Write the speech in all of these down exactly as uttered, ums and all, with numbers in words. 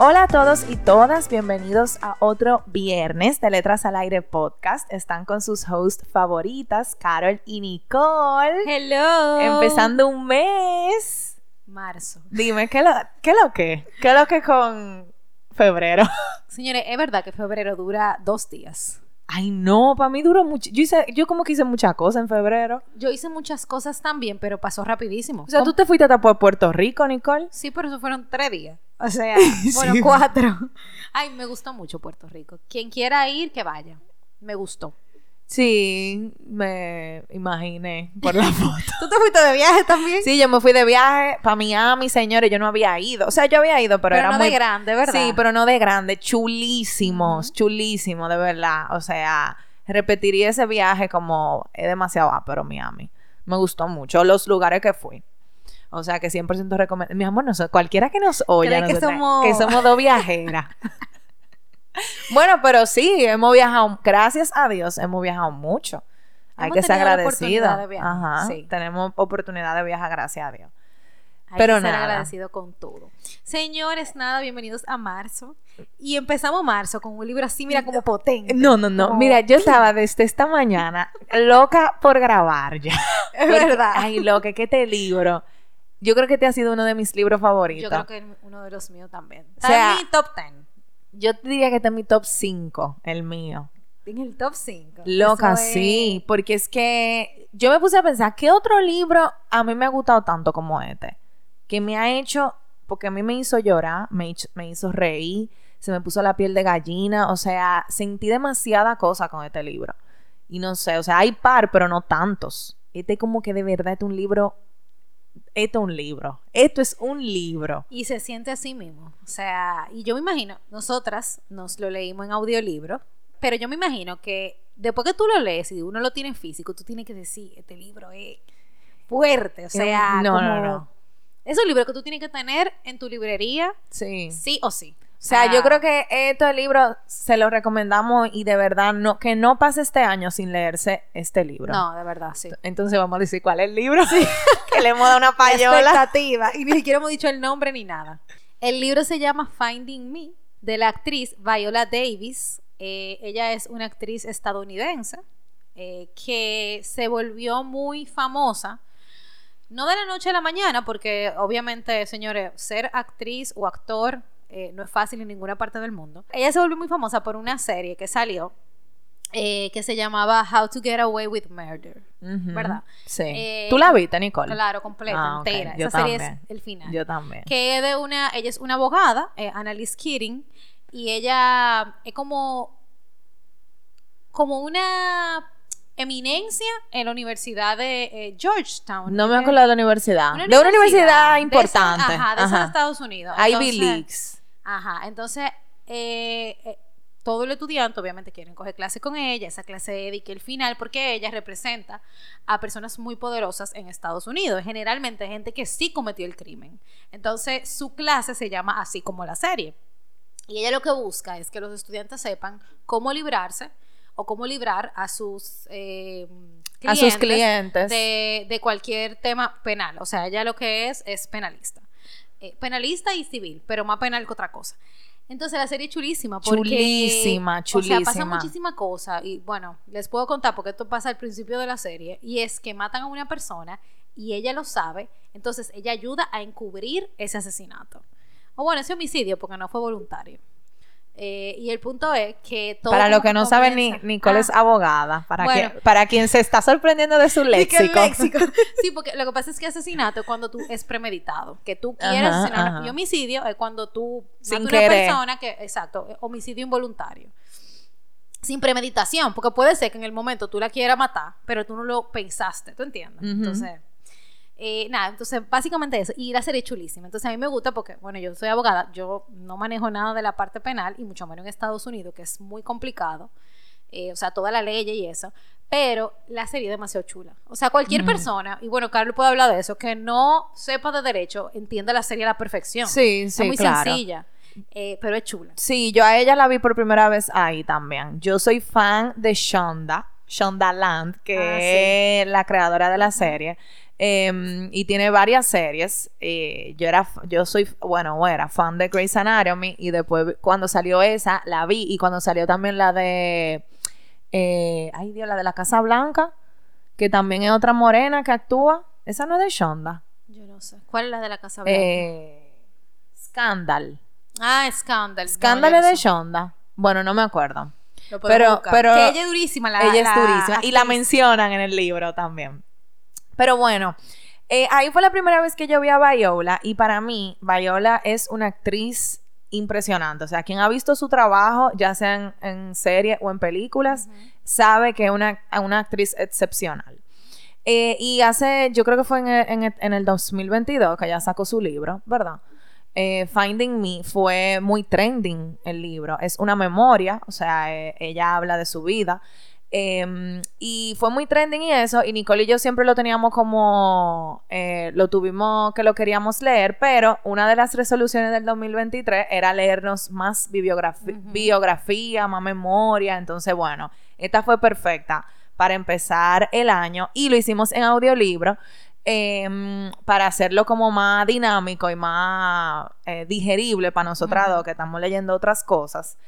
Hola a todos y todas, bienvenidos a otro viernes de Letras al Aire Podcast. Están con sus hosts favoritas, Carol y Nicole. ¡Hello! Empezando un mes. Marzo. Dime, ¿qué lo, qué lo que? ¿Qué lo que con febrero? Señores, es verdad que febrero dura dos días. Ay, no, para mí duró mucho. Yo hice, yo como que hice muchas cosas en febrero. Yo hice muchas cosas también, pero pasó rapidísimo. O sea, ¿tú te fuiste a tapar Puerto Rico, Nicole? Sí, pero eso fueron tres días. O sea, bueno, sí. Cuatro. Ay, me gustó mucho Puerto Rico. Quien quiera ir, que vaya. Me gustó. Sí, me imaginé por la foto. ¿Tú te fuiste de viaje también? Sí, yo me fui de viaje para Miami, señores. Yo no había ido. O sea, yo había ido, pero, pero era no muy... de grande, ¿verdad? Sí, pero no de grande. Chulísimos, uh-huh. chulísimos, de verdad. O sea, repetiría ese viaje como... Es demasiado ápero Miami. Me gustó mucho los lugares que fui. O sea, que cien por ciento recomiendo. Mi amor, no sé, cualquiera que nos oiga... Que somos... que somos dos viajeras. Bueno, pero sí, hemos viajado, gracias a Dios, hemos viajado mucho. Hay que ser agradecidos. Ajá, sí. Tenemos oportunidad de viajar, gracias a Dios. Hay pero que nada. Ser agradecido con todo. Señores, nada, bienvenidos a marzo. Y empezamos marzo con un libro así, mira, como potente. No, no, no. Como... Mira, yo estaba desde esta mañana loca por grabar ya. Es verdad. Ay, loca, que este libro... Yo creo que este ha sido uno de mis libros favoritos. Yo creo que uno de los míos también. Está o sea, en mi top diez. Yo te diría que está en mi top cinco, el mío. En el top cinco. Loca, es... sí, porque es que yo me puse a pensar, ¿qué otro libro a mí me ha gustado tanto como este? Que me ha hecho, porque a mí me hizo llorar, me hizo, me hizo reír, se me puso la piel de gallina, o sea, sentí demasiada cosa con este libro. Y no sé, o sea, hay par, pero no tantos. Este como que de verdad es un libro... Esto es un libro. Esto es un libro. Y se siente así mismo. O sea, y yo me imagino, nosotras nos lo leímos en audiolibro, pero yo me imagino que después que tú lo lees y uno lo tiene en físico, tú tienes que decir, este libro es fuerte. O sea, no, como, no, no. Es un libro que tú tienes que tener en tu librería, sí, sí o sí. O sea, ah. yo creo que este libro se lo recomendamos y de verdad no, que no pase este año sin leerse este libro. No, de verdad, sí. Entonces vamos a decir cuál es el libro. Sí. Que le hemos dado una payola. Expectativa. Y ni siquiera hemos dicho el nombre ni nada. El libro se llama Finding Me, de la actriz Viola Davis. Eh, ella es una actriz estadounidense eh, que se volvió muy famosa. No de la noche a la mañana, porque obviamente, señores, ser actriz o actor... Eh, no es fácil en ninguna parte del mundo. Ella se volvió muy famosa por una serie que salió eh, que se llamaba How to Get Away with Murder, uh-huh. ¿verdad? Sí. Eh, ¿Tú la viste, Nicole? Claro, completa, ah, okay. entera. Yo Esa también. Serie es el final. Yo también. Que de una, ella es una abogada, eh, Annalise Keating, y ella es como como una eminencia en la universidad de eh, Georgetown. No me acuerdo de la universidad. Una de una universidad importante. De esa, ajá, de ajá. Estados Unidos. Ivy Leagues. Ajá, entonces eh, eh, todo el estudiante obviamente quieren coger clase con ella, esa clase dedique el final, porque ella representa a personas muy poderosas en Estados Unidos, generalmente gente que sí cometió el crimen. Entonces su clase se llama así como la serie, y ella lo que busca es que los estudiantes sepan cómo librarse o cómo librar a sus eh, clientes, a sus clientes. De, de cualquier tema penal. O sea, ella lo que es es penalista. Eh, penalista y civil, pero más penal que otra cosa. Entonces la serie es chulísima porque, chulísima, chulísima. O sea, pasa muchísima cosa. Y bueno, les puedo contar porque esto pasa al principio de la serie, y es que matan a una persona y ella lo sabe, entonces ella ayuda a encubrir ese asesinato, o bueno, ese homicidio, porque no fue voluntario. Eh, y el punto es que todo... Para los que no comienza... saben, ni, Nicole ah. es abogada. Para, bueno. que, para quien se está sorprendiendo de su léxico. léxico. Sí, porque lo que pasa es que asesinato es cuando tú es premeditado. Que tú quieres ajá, asesinar. Ajá. Y homicidio es cuando tú... Sin matas querer. Una persona que... Exacto. Homicidio involuntario. sin premeditación, porque puede ser que en el momento tú la quieras matar, pero tú no lo pensaste, ¿tú entiendes? Uh-huh. Entonces, eh, nada, entonces básicamente eso, y la serie es chulísima. Entonces a mí me gusta porque, bueno, yo soy abogada, yo no manejo nada de la parte penal, y mucho menos en Estados Unidos, que es muy complicado, eh, o sea, toda la ley y eso, pero la serie es demasiado chula. O sea, cualquier uh-huh. persona, y bueno, Carlos puede hablar de eso, que no sepa de derecho, entiende la serie a la perfección. Sí, sí, es muy claro. sencilla. Eh, pero es chula. Sí, yo a ella la vi por primera vez ahí también. Yo soy fan de Shonda, Shonda Land, que ah, sí. es la creadora de la serie. Eh, y tiene varias series. Eh, yo era, yo soy, bueno, era fan de Grey's Anatomy, y después cuando salió esa, la vi. Y cuando salió también la de, eh, ay Dios, la de la Casa Blanca, que también es otra morena que actúa. Esa no es de Shonda. Yo no sé. ¿Cuál es la de la Casa Blanca? Eh, Scandal. Ah, Scandal. Scandal no, es de Shonda. Bueno, no me acuerdo. Lo pero, pero que ella es durísima. La, ella la, es durísima. La, y la mencionan en el libro también. Pero bueno, eh, ahí fue la primera vez que yo vi a Viola. Y para mí, Viola es una actriz impresionante. O sea, quien ha visto su trabajo, ya sea en, en serie o en películas, uh-huh. sabe que es una, una actriz excepcional. Eh, y hace, yo creo que fue en el, en, en el dos mil veintidós que ella sacó su libro, ¿verdad? Eh, Finding Me fue muy trending el libro, es una memoria, o sea, eh, ella habla de su vida, eh, y fue muy trending y eso, y Nicole y yo siempre lo teníamos como, eh, lo tuvimos que lo queríamos leer, pero una de las resoluciones del dos mil veintitrés era leernos más bibliografi- uh-huh. biografía, más memoria, entonces bueno, esta fue perfecta para empezar el año, y lo hicimos en audiolibro. Eh, para hacerlo como más dinámico y más eh, digerible para nosotras uh-huh. dos, que estamos leyendo otras cosas.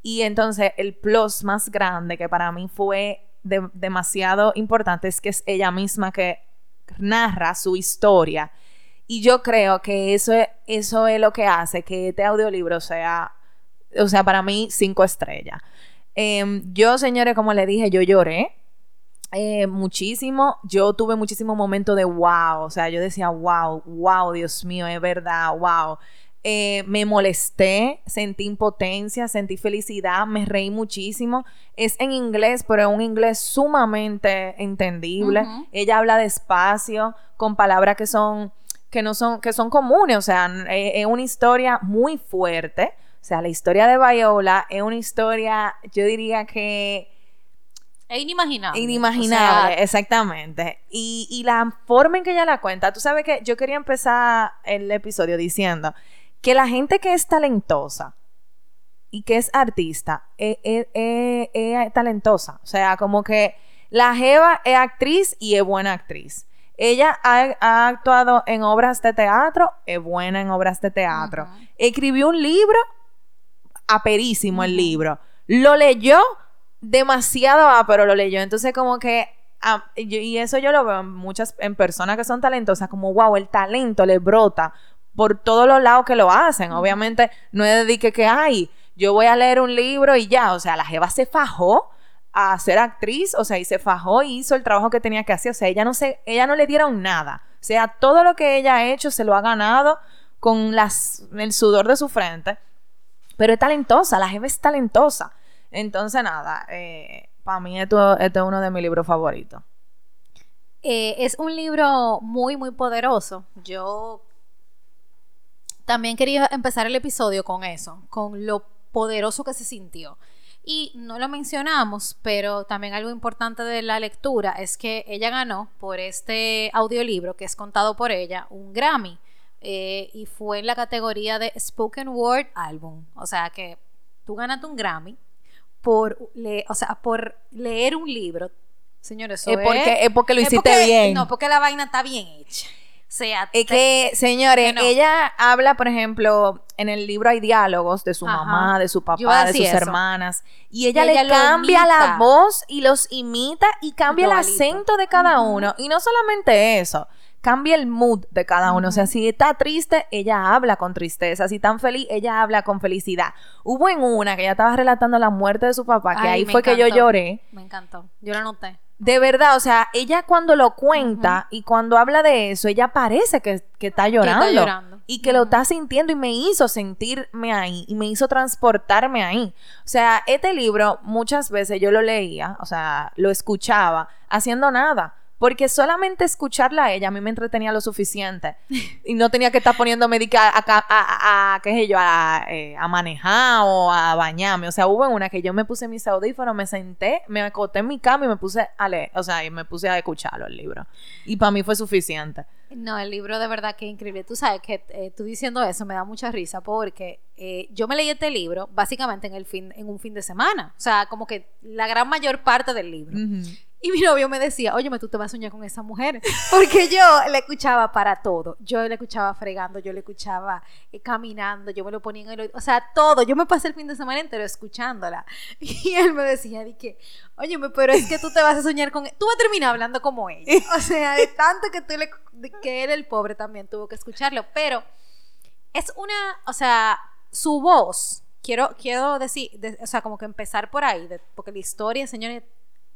Y entonces el plus más grande que para mí fue de- demasiado importante es que es ella misma que narra su historia. Y yo creo que eso es, eso es lo que hace que este audiolibro sea, o sea, para mí, cinco estrellas. Eh, yo, señores, como les dije, yo lloré. Eh, muchísimo, yo tuve muchísimo momento de wow, o sea, yo decía wow, wow, Dios mío, es verdad, wow, eh, me molesté, sentí impotencia, sentí felicidad, me reí muchísimo, es en inglés, pero es un inglés sumamente entendible, uh-huh. ella habla despacio, con palabras que son, que no son, que son comunes, o sea, es, es una historia muy fuerte, o sea, la historia de Viola es una historia, yo diría que es inimaginable. Inimaginable, o sea, exactamente. Y, y la forma en que ella la cuenta, tú sabes que yo quería empezar el episodio diciendo que la gente que es talentosa y que es artista es, es, es, es talentosa. O sea, como que la jeva es actriz y es buena actriz. Ella ha, ha actuado en obras de teatro, es buena en obras de teatro. Uh-huh. Escribió un libro, aperísimo el libro. Lo leyó, demasiado ah, pero lo leyó, entonces como que ah, yo, y eso yo lo veo en muchas en personas que son talentosas, como wow, el talento le brota por todos los lados que lo hacen, obviamente no es de que, que ay, yo voy a leer un libro y ya, o sea, la jeva se fajó a ser actriz, o sea, y se fajó y hizo el trabajo que tenía que hacer, o sea, ella no se ella no le dieron nada, o sea, todo lo que ella ha hecho se lo ha ganado con las, el sudor de su frente, pero es talentosa, la jeva es talentosa. Entonces, nada, eh, para mí esto, esto es uno de mis libros favoritos. Eh, es un libro muy, muy poderoso. Yo también quería empezar el episodio con eso, con lo poderoso que se sintió. Y no lo mencionamos, pero también algo importante de la lectura es que ella ganó por este audiolibro, que es contado por ella, un Grammy. Eh, y fue en la categoría de Spoken Word Album. O sea que tú ganaste un Grammy por leer, o sea, por leer un libro, señores, eso es porque, es, es porque lo es hiciste porque, bien. No, porque la vaina está bien hecha. O sea, es te, que, señores, que no. Ella habla, por ejemplo, en el libro hay diálogos de su Ajá. mamá, de su papá, de sus eso. hermanas, y ella, ella le cambia imita. la voz y los imita y cambia el acento de cada uh-huh. uno, y no solamente eso, cambia el mood de cada uno, o sea, si está triste, ella habla con tristeza, si está feliz, ella habla con felicidad. Hubo en una que ella estaba relatando la muerte de su papá, que Ay, ahí fue encantó. que yo lloré. Me encantó, yo lo noté. De verdad, o sea, ella cuando lo cuenta uh-huh. y cuando habla de eso, ella parece que, que está llorando. Que está llorando. y que lo está sintiendo, y me hizo sentirme ahí y me hizo transportarme ahí. O sea, este libro muchas veces yo lo leía, o sea, lo escuchaba haciendo nada, porque solamente escucharla a ella a mí me entretenía lo suficiente. Y no tenía que estar poniéndome a, a, a, a, qué sé yo, a, eh, a manejar o a bañarme. O sea, hubo una que yo me puse mis audífonos, me senté, me acosté en mi cama y me puse a leer. O sea, y me puse a escucharlo, el libro. Y para mí fue suficiente. No, el libro de verdad que es increíble. Tú sabes que eh, tú diciendo eso me da mucha risa porque eh, yo me leí este libro básicamente en, el fin, en un fin de semana. O sea, como que la gran mayor parte del libro. Uh-huh. Y mi novio me decía, óyeme, tú te vas a soñar con esa mujer. Porque yo la escuchaba para todo. Yo la escuchaba fregando, yo la escuchaba eh, caminando, yo me lo ponía en el oído. O sea, todo. Yo me pasé el fin de semana entero escuchándola. Y él me decía, dije, óyeme, pero es que tú te vas a soñar con... Tú vas a terminar hablando como ella. O sea, de tanto que tú le... que él, el pobre, también tuvo que escucharlo. Pero es una... O sea, su voz... Quiero, quiero decir... De, o sea, como que empezar por ahí. De, porque la historia, señores...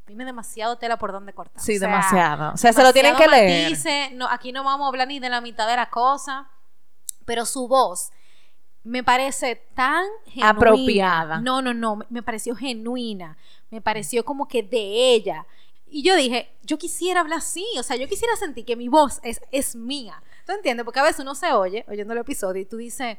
Dime demasiado tela por dónde cortar. Sí, o sea, demasiado. O sea, demasiado se lo tienen que matice. leer. No, aquí no vamos a hablar ni de la mitad de la cosa. Pero su voz me parece tan genuina. Apropiada. No, no, no. Me pareció genuina. Me pareció como que de ella. Y yo dije, yo quisiera hablar así. O sea, yo quisiera sentir que mi voz es, es mía. ¿Tú entiendes? Porque a veces uno se oye, oyendo el episodio, y tú dices...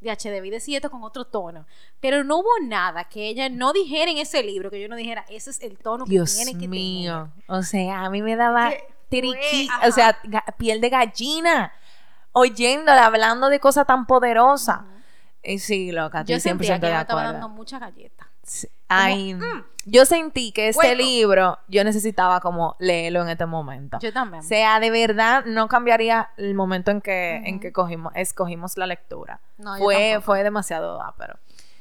de H, debí decir esto con otro tono, pero no hubo nada que ella no dijera en ese libro, que yo no dijera ese es el tono que Dios tiene que mío. tener. O sea, a mí me daba tiriquí, o sea, ga- piel de gallina oyéndola hablando de cosas tan poderosas. Uh-huh. eh, sí, loca, yo sentía que ella me estaba dando muchas galletas. Sí. Ay, como, mm, yo sentí que este bueno. libro yo necesitaba como leerlo en este momento. Yo también. O sea, de verdad no cambiaría el momento en que, uh-huh. en que cogimos, escogimos la lectura. No, fue, fue demasiado ápero.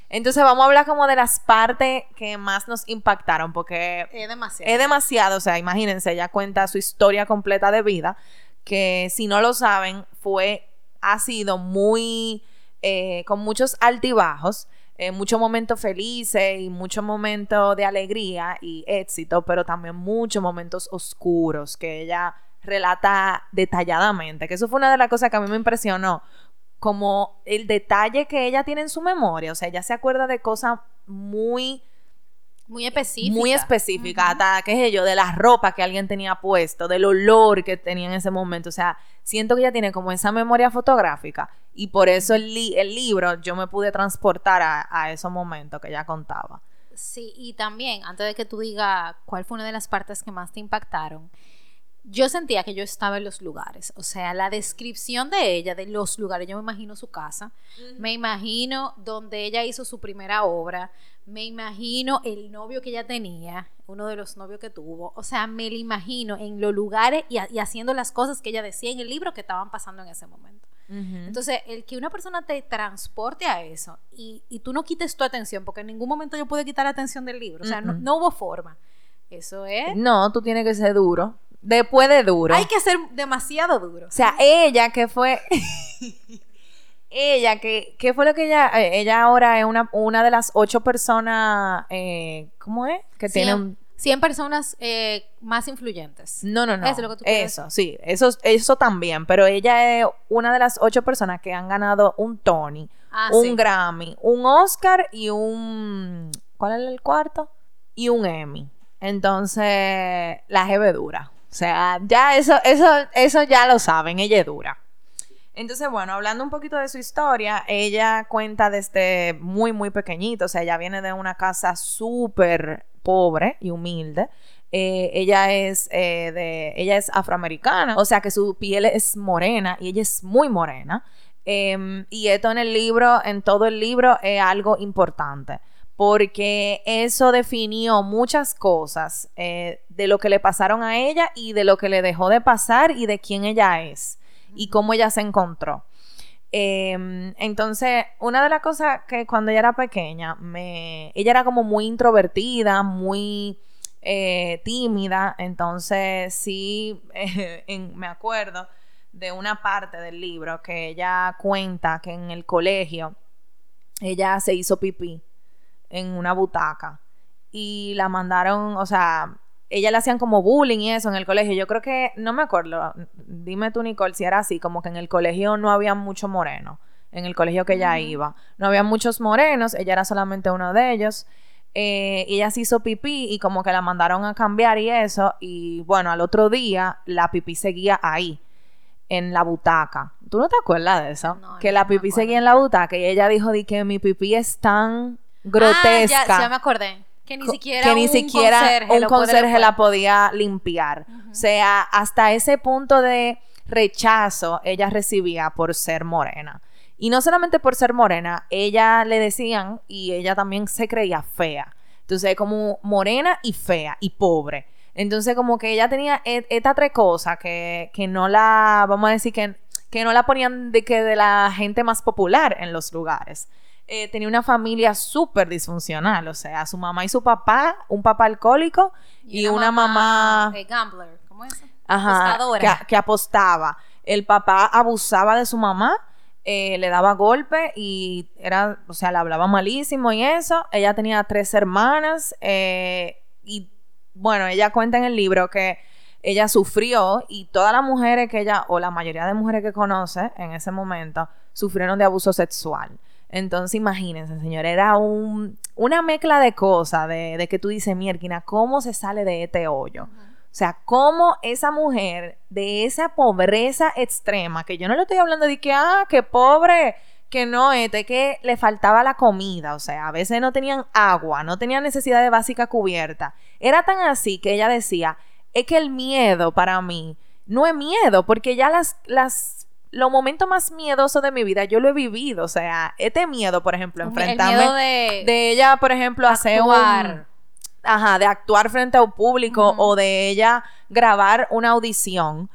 Entonces vamos a hablar como de las partes que más nos impactaron, porque es demasiado. Es demasiado, o sea, imagínense, ella cuenta su historia completa de vida, que si no lo saben, fue, ha sido muy, eh, con muchos altibajos. Eh, muchos momentos felices y muchos momentos de alegría y éxito, pero también muchos momentos oscuros que ella relata detalladamente, que eso fue una de las cosas que a mí me impresionó, como el detalle que ella tiene en su memoria. O sea, ella se acuerda de cosas muy muy específicas, muy específica, uh-huh. hasta, qué sé yo, de la ropa que alguien tenía puesto, del olor que tenía en ese momento. O sea, siento que ella tiene como esa memoria fotográfica, y por eso el, li- el libro yo me pude transportar a, a esos momentos que ella contaba. Sí, y también, antes de que tú digas cuál fue una de las partes que más te impactaron, yo sentía que yo estaba en los lugares. O sea, la descripción de ella, de los lugares, yo me imagino su casa, uh-huh. me imagino donde ella hizo su primera obra, me imagino el novio que ella tenía, uno de los novios que tuvo. O sea, me lo imagino en los lugares y, a, y haciendo las cosas que ella decía en el libro que estaban pasando en ese momento. Uh-huh. Entonces, el que una persona te transporte a eso y, y tú no quites tu atención, porque en ningún momento yo pude quitar la atención del libro. O sea, uh-huh. no, no hubo forma. Eso es... No, tú tienes que ser duro. Después de duro. Hay que ser demasiado duro. O sea, ella que fue... Ella, ¿qué, qué fue lo que ella... Ella ahora es una, una de las ocho personas... Eh, ¿Cómo es? Que cien, tiene un... cien personas eh, más influyentes. No, no, no. Eso es lo que tú quieres. Eso, sí. Eso, eso también. Pero ella es una de las ocho personas que han ganado un Tony, ah, un sí. Grammy, un Oscar y un... ¿Cuál es el cuarto? Y un Emmy. Entonces, la jeve dura. O sea, ya eso, eso, eso ya lo saben. Ella es dura. Entonces, bueno, hablando un poquito de su historia, ella cuenta desde muy, muy pequeñito. O sea, ella viene de una casa súper pobre y humilde. Eh, ella es eh, de, ella es afroamericana, o sea que su piel es morena y ella es muy morena. Eh, y esto en el libro, en todo el libro, es algo importante, porque eso definió muchas cosas eh, de lo que le pasaron a ella y de lo que le dejó de pasar y de quién ella es y cómo ella se encontró. Eh, entonces, una de las cosas que cuando ella era pequeña, me, ella era como muy introvertida, muy eh, tímida. Entonces, sí, eh, en, me acuerdo de una parte del libro que ella cuenta que en el colegio ella se hizo pipí en una butaca y la mandaron, o sea... ella le hacían como bullying y eso en el colegio. Yo creo que, no me acuerdo, dime tú, Nicole, si era así, como que en el colegio no había mucho moreno, en el colegio que ella uh-huh. iba. No había muchos morenos, ella era solamente uno de ellos. Eh, ella se hizo pipí y como que la mandaron a cambiar y eso. Y bueno, al otro día la pipí seguía ahí, en la butaca. ¿Tú no te acuerdas de eso? No, que no la pipí seguía en la butaca y ella dijo de que mi pipí es tan grotesca. Ah, ya, ya me acordé. Que ni siquiera, que ni siquiera conserje un conserje la podía limpiar. Uh-huh. O sea, hasta ese punto de rechazo ella recibía por ser morena. Y no solamente por ser morena, ella le decían, y ella también se creía fea. Entonces, como morena y fea y pobre. Entonces, como que ella tenía et- estas tres cosas que, que no la, vamos a decir, que, que no la ponían de que de la gente más popular en los lugares. Eh, tenía una familia súper disfuncional, o sea, su mamá y su papá, un papá alcohólico y, y una mamá... mamá... Hey, gambler, ¿cómo es? Ajá, apostadora. Que, que apostaba. El papá abusaba de su mamá, eh, le daba golpe y era, o sea, le hablaba malísimo y eso. Ella tenía tres hermanas eh, y, bueno, ella cuenta en el libro que ella sufrió y todas las mujeres que ella, o la mayoría de mujeres que conoce en ese momento, sufrieron de abuso sexual. Entonces, imagínense, señores, era un, una mezcla de cosas, de, de que tú dices, mierquina, ¿cómo se sale de este hoyo? Uh-huh. O sea, cómo esa mujer de esa pobreza extrema, que yo no le estoy hablando de que, ah, qué pobre, que no, este, que le faltaba la comida, o sea, a veces no tenían agua, no tenían necesidad de básica cubierta. Era tan así que ella decía, es que el miedo para mí no es miedo, porque ya las... las los momentos más miedosos de mi vida yo lo he vivido, o sea, este miedo, por ejemplo, enfrentarme de, de ella, por ejemplo, hacer un, ajá, de actuar frente a un público mm. o de ella grabar una audición.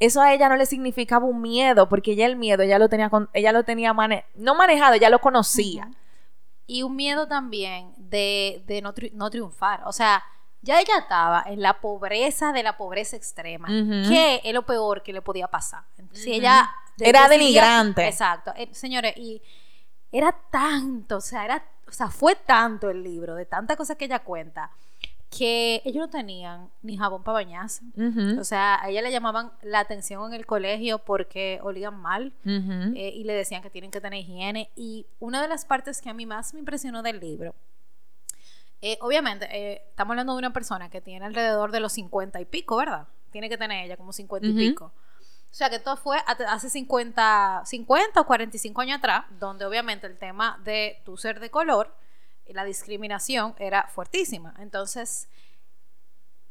Eso a ella no le significaba un miedo, porque ella el miedo ella lo tenía con, ella lo tenía mane- no manejado, ella lo conocía. Mm-hmm. Y un miedo también de de no, tri- no triunfar, o sea, ya ella estaba en la pobreza de la pobreza extrema, uh-huh. que es lo peor que le podía pasar. Entonces, uh-huh. ella era denigrante. Exacto. Eh, señores, y era tanto, o sea, era, o sea, fue tanto el libro, de tantas cosas que ella cuenta, que ellos no tenían ni jabón para bañarse. Uh-huh. O sea, a ella le llamaban la atención en el colegio porque olían mal, uh-huh. eh, y le decían que tienen que tener higiene. Y una de las partes que a mí más me impresionó del libro, Eh, obviamente, eh, estamos hablando de una persona que tiene alrededor de los cincuenta y pico, ¿verdad? Tiene que tener ella como cincuenta y uh-huh. pico. O sea, que todo fue hace cincuenta, cincuenta o cuarenta y cinco años atrás, donde obviamente el tema de tu ser de color y la discriminación era fuertísima. Entonces,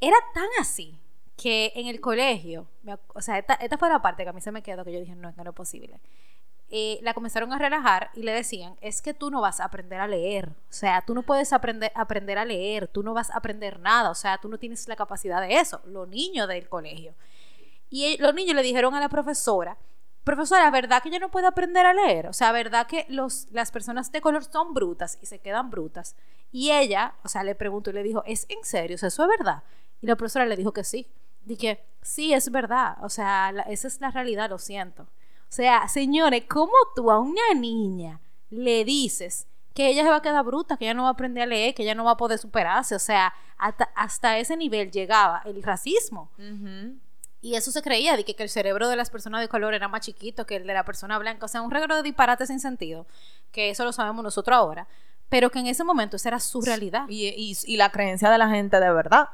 era tan así que en el colegio, me, o sea, esta, esta fue la parte que a mí se me quedó, que yo dije, no, es que no es posible. Eh, la comenzaron a relajar y le decían, es que tú no vas a aprender a leer, o sea, tú no puedes aprender, aprender a leer, tú no vas a aprender nada, o sea, tú no tienes la capacidad de eso, los niños del colegio. Y eh, los niños le dijeron a la profesora, profesora, ¿verdad que yo no puedo aprender a leer? O sea, ¿verdad que los, las personas de color son brutas y se quedan brutas? Y ella, o sea, le preguntó y le dijo, ¿es en serio? O sea, ¿eso es verdad? Y la profesora le dijo que sí, dije, sí, es verdad, o sea, la, esa es la realidad, lo siento. O sea, señores, ¿cómo tú a una niña le dices que ella se va a quedar bruta, que ella no va a aprender a leer, que ella no va a poder superarse? O sea, hasta, hasta ese nivel llegaba el racismo. Uh-huh. Y eso se creía, de que, que el cerebro de las personas de color era más chiquito que el de la persona blanca. O sea, un regalo de disparate sin sentido, que eso lo sabemos nosotros ahora, pero que en ese momento esa era su realidad. Y, y, y la creencia de la gente de verdad.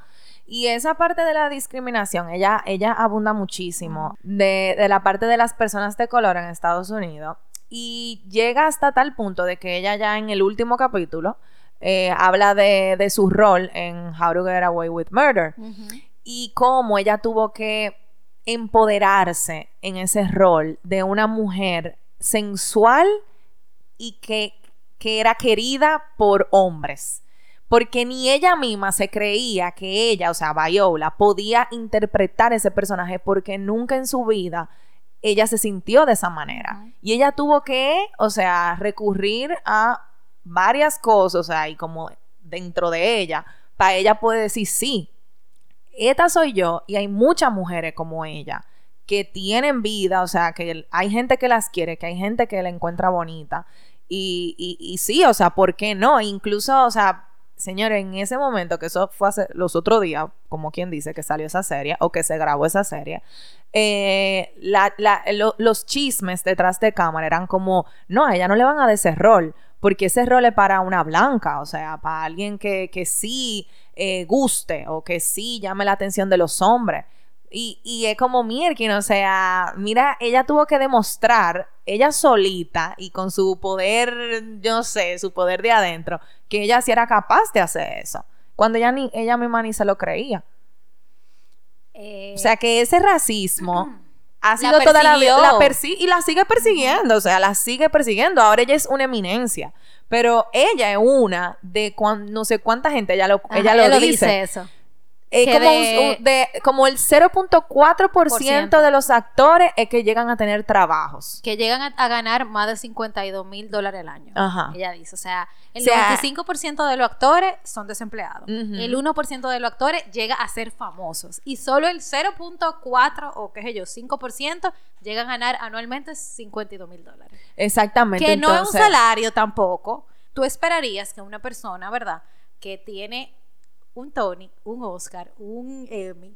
Y esa parte de la discriminación, ella, ella abunda muchísimo de, de la parte de las personas de color en Estados Unidos, y llega hasta tal punto de que ella ya en el último capítulo eh, habla de, de su rol en How to Get Away with Murder, uh-huh. y cómo ella tuvo que empoderarse en ese rol de una mujer sensual y que, que era querida por hombres. Porque ni ella misma se creía que ella, o sea, Viola, podía interpretar ese personaje, porque nunca en su vida ella se sintió de esa manera. Y ella tuvo que, o sea, recurrir a varias cosas, o sea, y como dentro de ella, para ella poder decir, sí, esta soy yo, y hay muchas mujeres como ella, que tienen vida, o sea, que hay gente que las quiere, que hay gente que la encuentra bonita. Y, y, y sí, o sea, ¿por qué no? Incluso, o sea, señores, en ese momento, que eso fue hace los otros días, como quien dice, que salió esa serie o que se grabó esa serie, eh, la, la, lo, los chismes detrás de cámara eran como, no, a ella no le van a dar ese rol, porque ese rol es para una blanca, o sea, para alguien que, que sí eh, guste o que sí llame la atención de los hombres. Y, y es como Mirkin, o sea, mira, ella tuvo que demostrar, ella solita y con su poder, yo no sé, su poder de adentro, que ella sí era capaz de hacer eso, cuando ella, ni, ella misma ni se lo creía. Eh, o sea, que ese racismo uh-huh. ha sido la toda la vida, la persi- y la sigue persiguiendo, uh-huh. o sea, la sigue persiguiendo. Ahora ella es una eminencia, pero ella es una de cuan, no sé cuánta gente, ella lo, Ajá, ella lo ella dice. dice eso. Eh, como, de... Un, de, como el cero punto cuatro por ciento de los actores es que llegan a tener trabajos. Que llegan a, a ganar más de cincuenta y dos mil dólares al año. Ajá. Ella dice, o sea, el o sea, noventa y cinco por ciento de los actores son desempleados. Uh-huh. El uno por ciento de los actores llega a ser famosos. Y solo el cero punto cuatro por ciento o qué sé yo, cinco por ciento llegan a ganar anualmente cincuenta y dos mil dólares. Exactamente. Que entonces... no es un salario tampoco. Tú esperarías que una persona, ¿verdad?, que tiene... un Tony, un Oscar, un Emmy,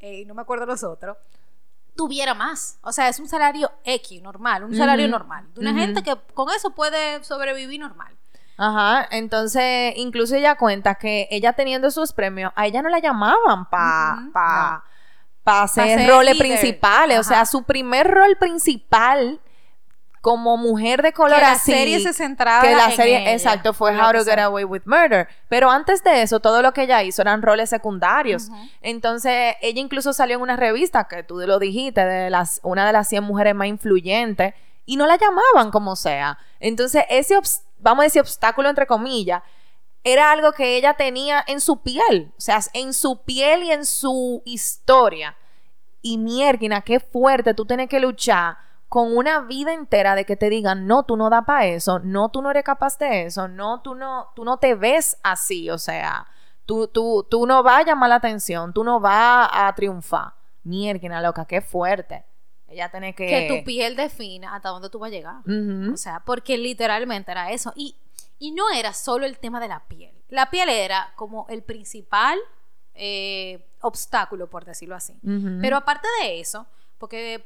eh, no me acuerdo los otros, tuviera más. O sea, es un salario X, normal, un uh-huh. salario normal. De una uh-huh. gente que con eso puede sobrevivir normal. Ajá, entonces, incluso ella cuenta que ella teniendo sus premios, a ella no la llamaban para... Uh-huh. pa, no. pa hacer pa roles líder. principales. Ajá. O sea, su primer rol principal... como mujer de color, que la así, serie se centraba que la en serie ella. Exacto, fue no, How to Get Away with Murder, pero antes de eso todo lo que ella hizo eran roles secundarios. Uh-huh. Entonces ella incluso salió en una revista que tú lo dijiste, de las una de las cien mujeres más influyentes, y no la llamaban como sea. Entonces ese obst- vamos a decir obstáculo entre comillas era algo que ella tenía en su piel, o sea, en su piel y en su historia. Y mierda, qué fuerte tú tienes que luchar con una vida entera de que te digan, no, tú no das para eso, no, tú no eres capaz de eso, no, tú no, tú no te ves así, o sea, tú, tú, tú no vas a llamar la atención, tú no vas a triunfar. Mierda, loca, qué fuerte. Ella tiene que... Que tu piel defina hasta dónde tú vas a llegar. Uh-huh. O sea, porque literalmente era eso. Y, y no era solo el tema de la piel. La piel era como el principal eh, obstáculo, por decirlo así. Uh-huh. Pero aparte de eso, porque...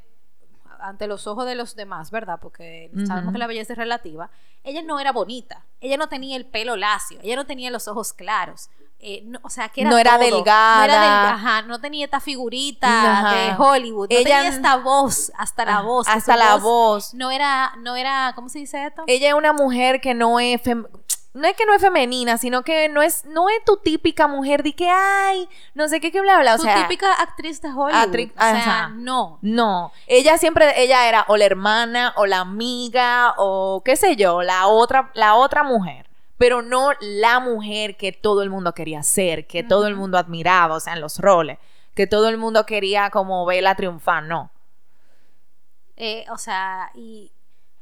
ante los ojos de los demás, ¿verdad? Porque sabemos uh-huh. que la belleza es relativa. Ella no era bonita, ella no tenía el pelo lacio, ella no tenía los ojos claros, eh, no, o sea, que era no todo. Era delgada, no era delgada, ajá, no tenía esta figurita ajá. de Hollywood, no ella, tenía esta voz, hasta la voz, hasta la voz, voz, no era, no era, ¿cómo se dice esto? Ella es una mujer que no es fem- no es que no es femenina, sino que no es no es tu típica mujer de que ay, no sé qué, que bla, bla, o tu sea... Tu típica actriz de Hollywood, actriz, o ajá. sea, no. No, ella siempre, ella era o la hermana, o la amiga, o qué sé yo, la otra, la otra mujer, pero no la mujer que todo el mundo quería ser, que uh-huh. todo el mundo admiraba, o sea, en los roles, que todo el mundo quería como verla triunfar, no. Eh, o sea, y...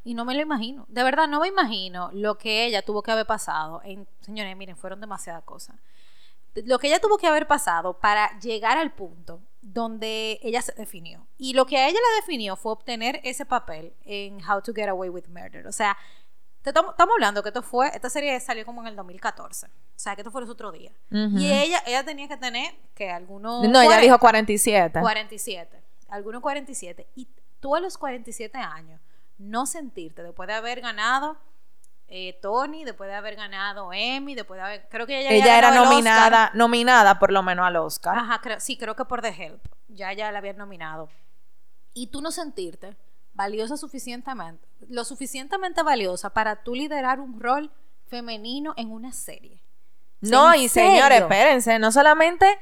Y no me lo imagino, de verdad no me imagino lo que ella tuvo que haber pasado en, señores, miren, fueron demasiadas cosas lo que ella tuvo que haber pasado para llegar al punto donde ella se definió, y lo que a ella la definió fue obtener ese papel en How to Get Away with Murder. O sea, te estamos hablando que esto fue, esta serie salió como en el dos mil catorce, o sea, que esto fue los otros días. Uh-huh. Y ella ella tenía que tener que algunos no, cuarenta, ella dijo cuarenta y siete cuarenta y siete, algunos cuarenta y siete, y tú a los cuarenta y siete años no sentirte, después de haber ganado eh, Tony, después de haber ganado Emmy, después de haber, creo que ella, ella ya era nominada, nominada por lo menos al Oscar. Ajá, creo, sí, creo que por The Help, ya ya la habían nominado. Y tú no sentirte valiosa suficientemente, lo suficientemente valiosa para tú liderar un rol femenino en una serie. No, y serio? Señores, espérense, no solamente...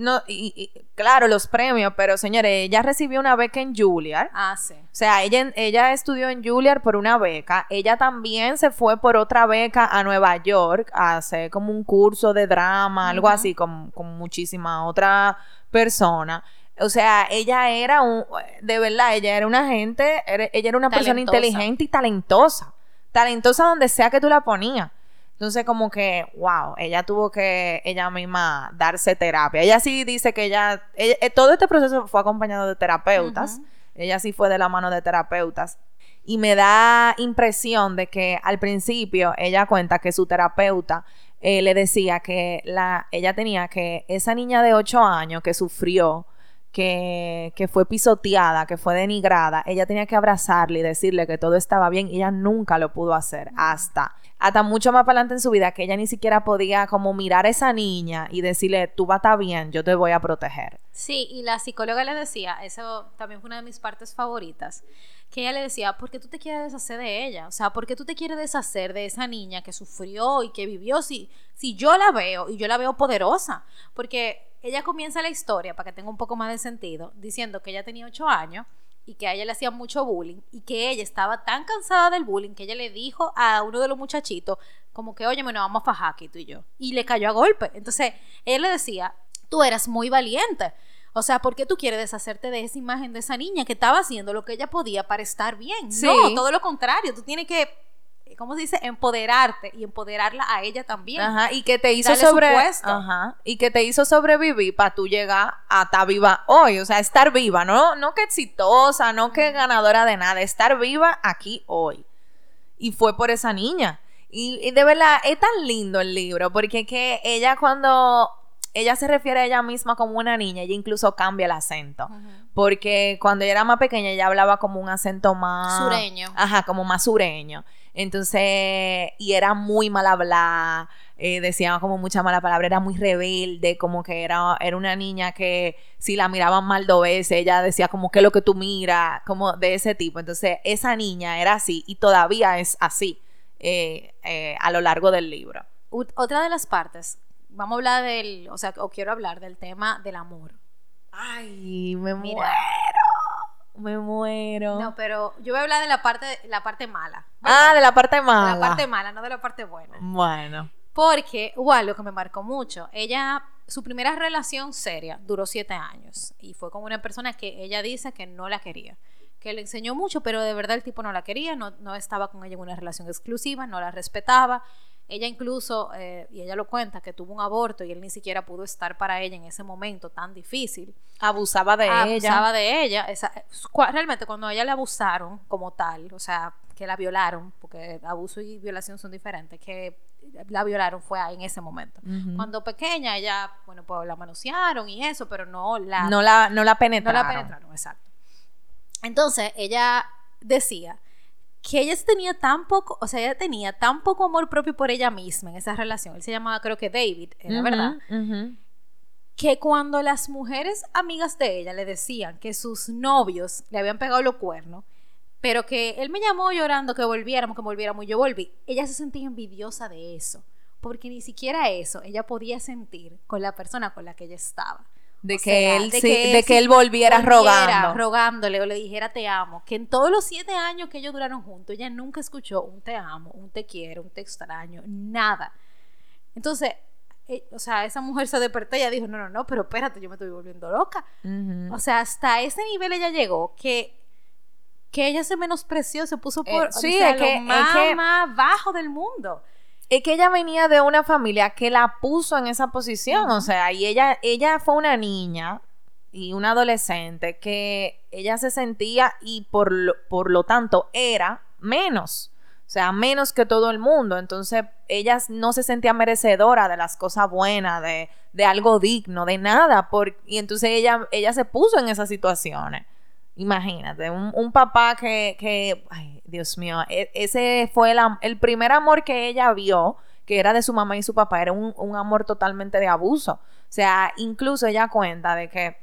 No, y, y claro, los premios, pero señores, ella recibió una beca en Juilliard. Ah, sí. O sea, ella, ella estudió en Juilliard por una beca. Ella también se fue por otra beca a Nueva York a hacer como un curso de drama, uh-huh. algo así, con, con muchísima otra persona. O sea, ella era un, de verdad, ella era una gente, era, ella era una talentosa. Persona inteligente y talentosa. Talentosa donde sea que tú la ponías. Entonces, como que, wow, ella tuvo que ella misma darse terapia. Ella sí dice que ella, ella todo este proceso fue acompañado de terapeutas. Uh-huh. Ella sí fue de la mano de terapeutas. Y me da impresión de que al principio ella cuenta que su terapeuta eh, le decía que la, ella tenía que esa niña de ocho años que sufrió, que, que fue pisoteada, que fue denigrada, ella tenía que abrazarle y decirle que todo estaba bien, y ella nunca lo pudo hacer, hasta, hasta mucho más para adelante en su vida, que ella ni siquiera podía como mirar a esa niña y decirle, tú vas a estar bien, yo te voy a proteger. Sí, y la psicóloga le decía, eso también fue una de mis partes favoritas, que ella le decía, ¿por qué tú te quieres deshacer de ella? O sea, ¿por qué tú te quieres deshacer de esa niña que sufrió y que vivió? Si, si yo la veo, y yo la veo poderosa, porque ella comienza la historia, para que tenga un poco más de sentido, diciendo que ella tenía ocho años y que a ella le hacían mucho bullying, y que ella estaba tan cansada del bullying que ella le dijo a uno de los muchachitos, como que, oye, bueno, vamos a fajar aquí tú y yo, y le cayó a golpe. Entonces, ella le decía, tú eras muy valiente. O sea, ¿por qué tú quieres deshacerte de esa imagen de esa niña que estaba haciendo lo que ella podía para estar bien? Sí. No, todo lo contrario, tú tienes que, ¿cómo se dice? Empoderarte y empoderarla a ella también. Ajá, y que te hizo sobre... Ajá, y que te hizo sobrevivir para tú llegar a estar viva hoy, o sea, estar viva, no, no que exitosa, no que ganadora de nada, estar viva aquí hoy. Y fue por esa niña. Y, y de verdad, es tan lindo el libro, porque que ella cuando... ella se refiere a ella misma como una niña, ella incluso cambia el acento, uh-huh, porque cuando ella era más pequeña ella hablaba como un acento más... sureño. Ajá, como más sureño. Entonces, y era muy mal hablar, eh, decía como mucha mala palabra, era muy rebelde, como que era, era una niña que si la miraban mal dos veces, ella decía como, ¿qué es lo que tú miras? Como de ese tipo. Entonces, esa niña era así y todavía es así eh, eh, a lo largo del libro. U- otra de las partes... Vamos a hablar del, o sea, o quiero hablar del tema del amor. Ay, me Mira. muero, me muero. No, pero yo voy a hablar de la parte, la parte mala. Bueno, ah, de la parte mala. De la parte mala, no de la parte buena. Bueno. Porque, igual, lo que me marcó mucho, ella, su primera relación seria duró siete años y fue con una persona que ella dice que no la quería, que le enseñó mucho, pero de verdad el tipo no la quería, no, no estaba con ella en una relación exclusiva, no la respetaba. Ella incluso, eh, y ella lo cuenta, que tuvo un aborto y él ni siquiera pudo estar para ella en ese momento tan difícil. Abusaba de abusaba ella. Abusaba de ella. Esa, realmente cuando a ella le abusaron como tal, o sea, que la violaron, porque abuso y violación son diferentes, que la violaron fue ahí en ese momento. Uh-huh. Cuando pequeña ella, bueno, pues la manosearon y eso, pero no la... No la, no la penetraron. No la penetraron, exacto. Entonces, ella decía... que ella tenía tan poco, o sea, ella tenía tan poco amor propio por ella misma en esa relación. Él se llamaba, creo que David, era, uh-huh, verdad, uh-huh, que cuando las mujeres amigas de ella le decían que sus novios le habían pegado los cuernos, pero que él me llamó llorando que volviéramos, que volviéramos, y yo volví, ella se sentía envidiosa de eso, porque ni siquiera eso ella podía sentir con la persona con la que ella estaba. De que, sea, él, de, que sí, él, de que él volviera, volviera rogando. rogándole o le dijera te amo. Que en todos los siete años que ellos duraron juntos, ella nunca escuchó un te amo, un te quiero, un te extraño, nada. Entonces, eh, o sea, esa mujer se despertó y ella dijo, no, no, no, pero espérate, yo me estoy volviendo loca. Uh-huh. O sea, hasta ese nivel ella llegó que... que ella se menospreció, se puso por... Eh, sí, o sea, es que, lo más, es que... más bajo del mundo. Es que ella venía de una familia que la puso en esa posición, uh-huh, o sea, y ella, ella fue una niña y una adolescente que ella se sentía y por lo, por lo tanto era menos, o sea, menos que todo el mundo. Entonces ella no se sentía merecedora de las cosas buenas, de, de algo digno, de nada, por, y entonces ella, ella se puso en esas situaciones. Imagínate, un, un papá que, que, ay, Dios mío, ese fue el, el primer amor que ella vio, que era de su mamá y su papá, era un, un amor totalmente de abuso. O sea, incluso ella cuenta de que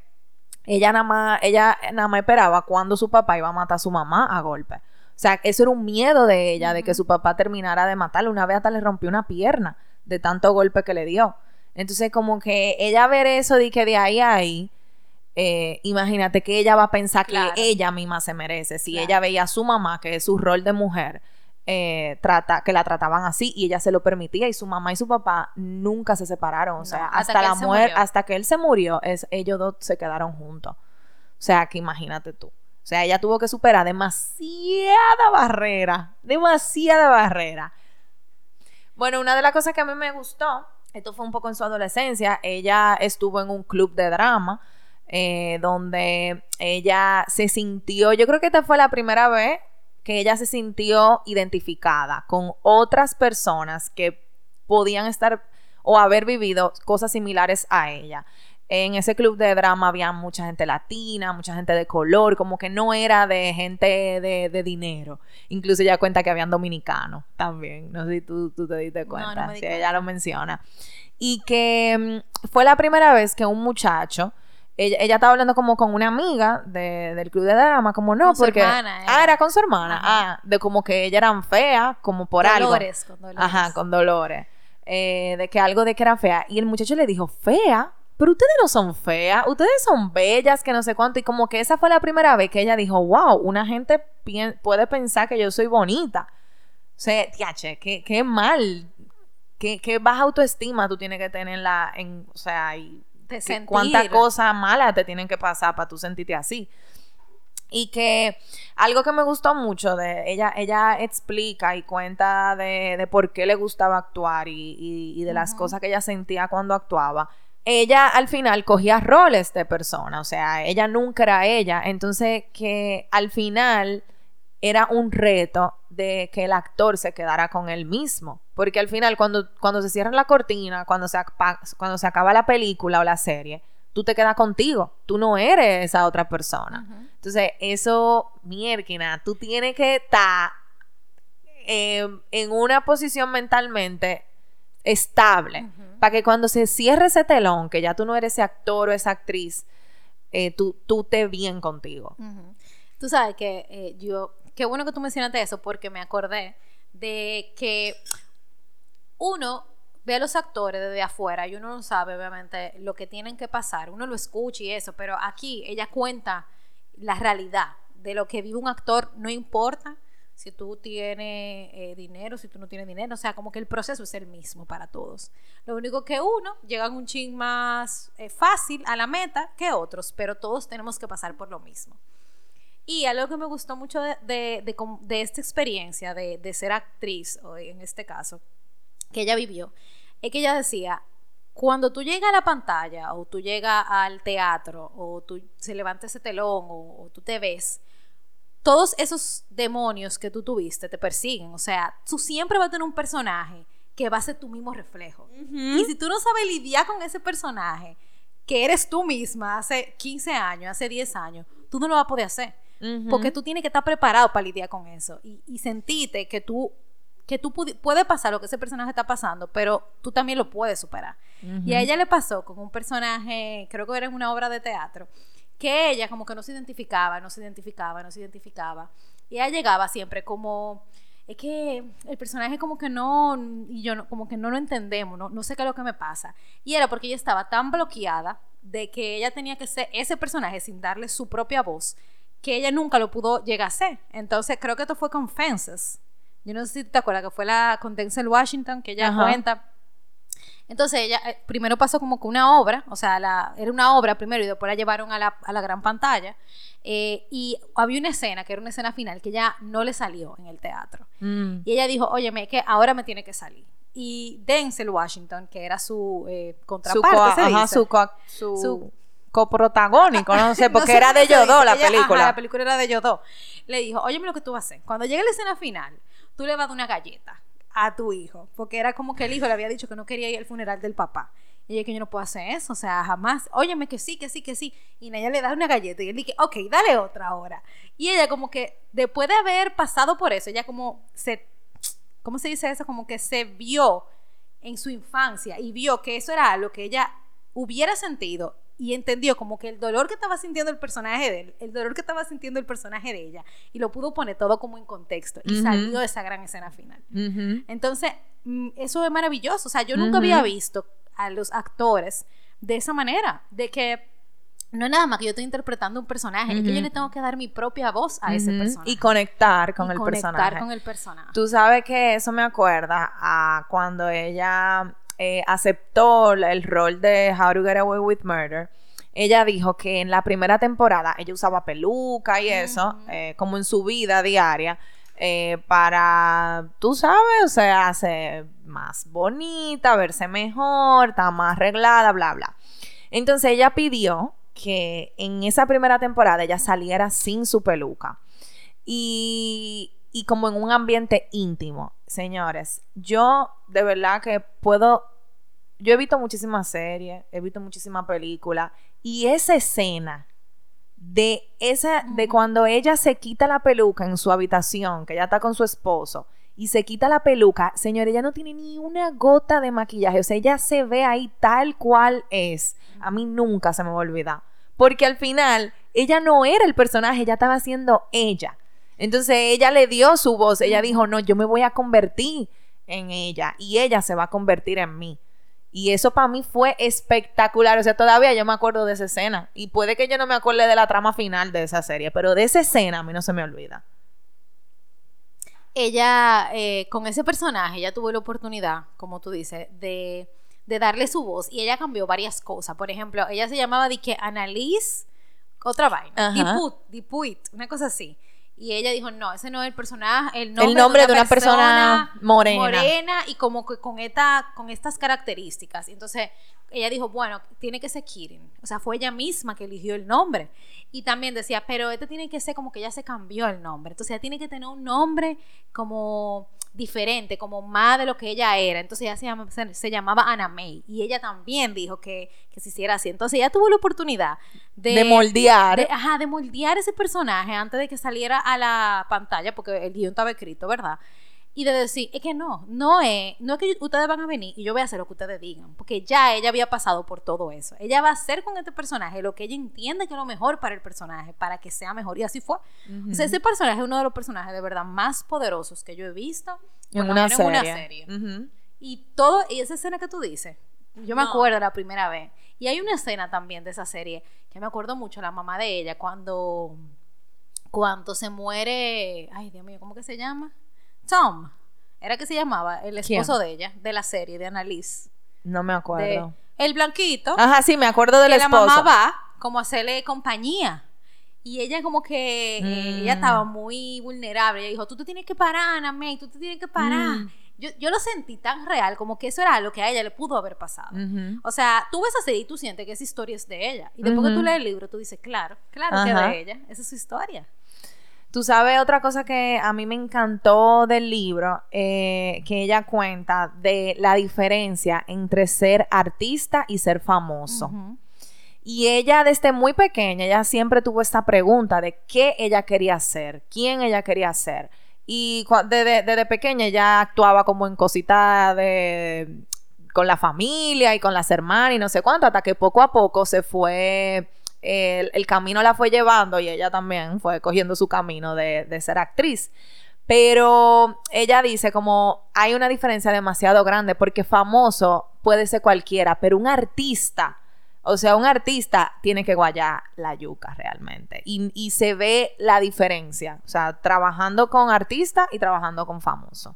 ella nada más, ella nada más esperaba cuando su papá iba a matar a su mamá a golpe. O sea, eso era un miedo de ella, de que su papá terminara de matarla. Una vez hasta le rompió una pierna de tanto golpe que le dio. Entonces, como que ella ver eso, de que de ahí a ahí, Eh, imagínate que ella va a pensar, claro, que ella misma se merece. Si, claro, ella veía a su mamá, que es su rol de mujer, eh, trata, que la trataban así y ella se lo permitía, y su mamá y su papá nunca se separaron. O no, sea, hasta, hasta la muerte, hasta que él se murió, es, ellos dos se quedaron juntos. O sea, que imagínate tú. O sea, ella tuvo que superar demasiada barrera, demasiada barrera. Bueno, una de las cosas que a mí me gustó, esto fue un poco en su adolescencia, ella estuvo en un club de drama. Eh, donde ella se sintió, yo creo que esta fue la primera vez que ella se sintió identificada con otras personas que podían estar o haber vivido cosas similares a ella. En ese club de drama había mucha gente latina, mucha gente de color, como que no era de gente de, de dinero. Incluso ella cuenta que habían dominicanos también. No sé si tú, tú te diste cuenta, no, no si ella lo menciona. Y que fue la primera vez que un muchacho... Ella, ella estaba hablando como con una amiga de, del club de drama, como no, con porque... Su hermana, eh. Ah, era con su hermana. Ajá. Ah, de como que ella eran fea, como por Dolores, algo. Con Dolores. Ajá, con Dolores. Eh, de que algo de que era fea. Y el muchacho le dijo, ¿fea? Pero ustedes no son feas, ustedes son bellas, que no sé cuánto. Y como que esa fue la primera vez que ella dijo, wow, una gente pi- puede pensar que yo soy bonita. O sea, tiache, qué, qué mal, qué, qué baja autoestima tú tienes que tener la, en, o sea, y cuántas cosas malas te tienen que pasar para tú sentirte así. Y que algo que me gustó mucho de ella, ella explica y cuenta de, de por qué le gustaba actuar y, y, y de las uh-huh. cosas que ella sentía cuando actuaba. Ella al final cogía roles de persona, o sea, ella nunca era ella, entonces que al final era un reto de que el actor se quedara con él mismo, porque al final cuando, cuando se cierra la cortina, cuando se, cuando se acaba la película o la serie, tú te quedas contigo, tú no eres esa otra persona. Uh-huh. Entonces eso, mierquina, tú tienes que estar eh, en una posición mentalmente estable, uh-huh. para que cuando se cierre ese telón, que ya tú no eres ese actor o esa actriz, eh, tú, tú te bien contigo. Uh-huh. Tú sabes que eh, yo, qué bueno que tú mencionaste eso, porque me acordé de que uno ve a los actores desde afuera y uno no sabe obviamente lo que tienen que pasar, uno lo escucha y eso, pero aquí ella cuenta la realidad de lo que vive un actor, no importa si tú tienes eh, dinero, si tú no tienes dinero, o sea, como que el proceso es el mismo para todos. Lo único que uno llega un chin más eh, fácil a la meta que otros, pero todos tenemos que pasar por lo mismo. Y algo que me gustó mucho de, de, de, de esta experiencia de, de ser actriz, hoy en este caso, que ella vivió, es que ella decía, cuando tú llegas a la pantalla, o tú llegas al teatro, o tú se levanta ese telón, o, o tú te ves, todos esos demonios que tú tuviste te persiguen. O sea, tú siempre vas a tener un personaje que va a ser tu mismo reflejo. Uh-huh. Y si tú no sabes lidiar con ese personaje, que eres tú misma hace quince años, hace diez años, tú no lo vas a poder hacer. Uh-huh. Porque tú tienes que estar preparado para lidiar con eso. Y, y sentirte que tú, que tú pudi- puede pasar lo que ese personaje está pasando, pero tú también lo puedes superar. Uh-huh. Y a ella le pasó con un personaje, creo que era en una obra de teatro, que ella como que no se identificaba, no se identificaba, no se identificaba, y ella llegaba siempre como, es que el personaje como que no, y yo no, como que no lo entendemos, no, no sé qué es lo que me pasa, y era porque ella estaba tan bloqueada de que ella tenía que ser ese personaje sin darle su propia voz, que ella nunca lo pudo llegar a ser. Entonces creo que esto fue con Fences, yo no sé si te acuerdas, que fue la con Denzel Washington, que ella uh-huh. cuenta. Entonces ella eh, primero pasó como que una obra, o sea, la, era una obra primero y después la llevaron a la, a la gran pantalla, eh, y había una escena que era una escena final que ya no le salió en el teatro. Mm. Y ella dijo, óyeme, que ahora me tiene que salir. Y Denzel Washington, que era su eh, contraparte, su co- se ajá, dice, su, co- su, su coprotagónico, no sé, porque no era de Yodó la ella, película. Ajá, la película era de Yodó. Le dijo, óyeme lo que tú vas a hacer. Cuando llegue la escena final, tú le vas a dar una galleta a tu hijo, porque era como que el hijo le había dicho que no quería ir al funeral del papá, y ella, que yo no puedo hacer eso, o sea, jamás, óyeme, que sí, que sí, que sí, y ella le da una galleta, y él dice, ok, dale otra ahora, y ella como que, después de haber pasado por eso, ella como se, ¿cómo se dice eso? Como que se vio en su infancia, y vio que eso era algo que ella hubiera sentido, y entendió como que el dolor que estaba sintiendo el personaje de él, el dolor que estaba sintiendo el personaje de ella, y lo pudo poner todo como en contexto, y uh-huh. salió esa gran escena final. Uh-huh. Entonces eso es maravilloso, o sea, yo nunca uh-huh. había visto a los actores de esa manera, de que no es nada más que yo estoy interpretando un personaje, uh-huh. es que yo le tengo que dar mi propia voz a uh-huh. ese personaje y conectar con y el conectar personaje con el personaje. Tú sabes que eso me acuerda a cuando ella Eh, aceptó el rol de How to Get Away with Murder. Ella dijo que en la primera temporada ella usaba peluca y eso, uh-huh. eh, como en su vida diaria, eh, para, tú sabes, o sea, hacer más bonita, verse mejor, estar más arreglada, bla, bla. Entonces ella pidió que en esa primera temporada ella saliera sin su peluca. Y... y como en un ambiente íntimo. Señores, yo de verdad que puedo... Yo he visto muchísimas series, he visto muchísimas películas, y esa escena de esa, de cuando ella se quita la peluca en su habitación, que ella está con su esposo, y se quita la peluca, señores, ella no tiene ni una gota de maquillaje, o sea, ella se ve ahí tal cual es. A mí nunca se me va a olvidar, porque al final, ella no era el personaje, ella estaba siendo ella. Entonces, ella le dio su voz, ella dijo, no, yo me voy a convertir en ella, y ella se va a convertir en mí. Y eso para mí fue espectacular. O sea, todavía yo me acuerdo de esa escena. Y puede que yo no me acuerde de la trama final de esa serie, pero de esa escena a mí no se me olvida. Ella, eh, con ese personaje, ella tuvo la oportunidad, como tú dices, de, de darle su voz. Y ella cambió varias cosas. Por ejemplo, ella se llamaba de que Annalise, otra vaina, Diput, Dipuit, una cosa así. Y ella dijo, no, ese no es el personaje, el nombre, el nombre de una, de una persona, persona morena. morena y como que con, esta, con estas características. Entonces ella dijo, bueno, tiene que ser Keating. O sea, fue ella misma que eligió el nombre. Y también decía, pero este tiene que ser como que ya se cambió el nombre. Entonces ella tiene que tener un nombre como diferente, como más de lo que ella era. Entonces ella se, llama, se, se llamaba Anna May, y ella también dijo que, que se hiciera así. Entonces ella tuvo la oportunidad de, de moldear de, ajá, de moldear ese personaje antes de que saliera a la pantalla, porque el guión estaba escrito, ¿verdad? Y de decir, es que no, no es no es que ustedes van a venir y yo voy a hacer lo que ustedes digan, porque ya ella había pasado por todo eso. Ella va a hacer con este personaje lo que ella entiende que es lo mejor para el personaje, para que sea mejor, y así fue. Uh-huh. O sea, ese personaje es uno de los personajes de verdad más poderosos que yo he visto en una serie. Una serie. Uh-huh. Y todo, y esa escena que tú dices, yo me no. acuerdo la primera vez. Y hay una escena también de esa serie que me acuerdo mucho, la mamá de ella, cuando cuando se muere, ay Dios mío, ¿cómo que se llama? Tom, era que se llamaba el esposo ¿Quién? de ella, de la serie, de Annalise. No me acuerdo. El blanquito. Ajá, sí, me acuerdo del esposo. Que la mamá va como a hacerle compañía. Y ella como que, mm. eh, ella estaba muy vulnerable. Ella dijo, tú te tienes que parar, Anna May, tú te tienes que parar. Mm. Yo, yo lo sentí tan real, como que eso era lo que a ella le pudo haber pasado. Uh-huh. O sea, tú ves esa serie y tú sientes que esa historia es de ella. Y después uh-huh. que tú lees el libro, tú dices, claro, claro Ajá. que es de ella. Esa es su historia. Tú sabes otra cosa que a mí me encantó del libro, eh, que ella cuenta de la diferencia entre ser artista y ser famoso. Uh-huh. Y ella desde muy pequeña, ella siempre tuvo esta pregunta de qué ella quería ser, quién ella quería ser. Y cu- desde, desde pequeña ella actuaba como en cositas de, con la familia y con las hermanas y no sé cuánto, hasta que poco a poco se fue... El, el camino la fue llevando y ella también fue cogiendo su camino de, de ser actriz. Pero ella dice como hay una diferencia demasiado grande, porque famoso puede ser cualquiera, pero un artista, o sea, un artista tiene que guayar la yuca realmente. Y, y se ve la diferencia, o sea, trabajando con artista y trabajando con famoso.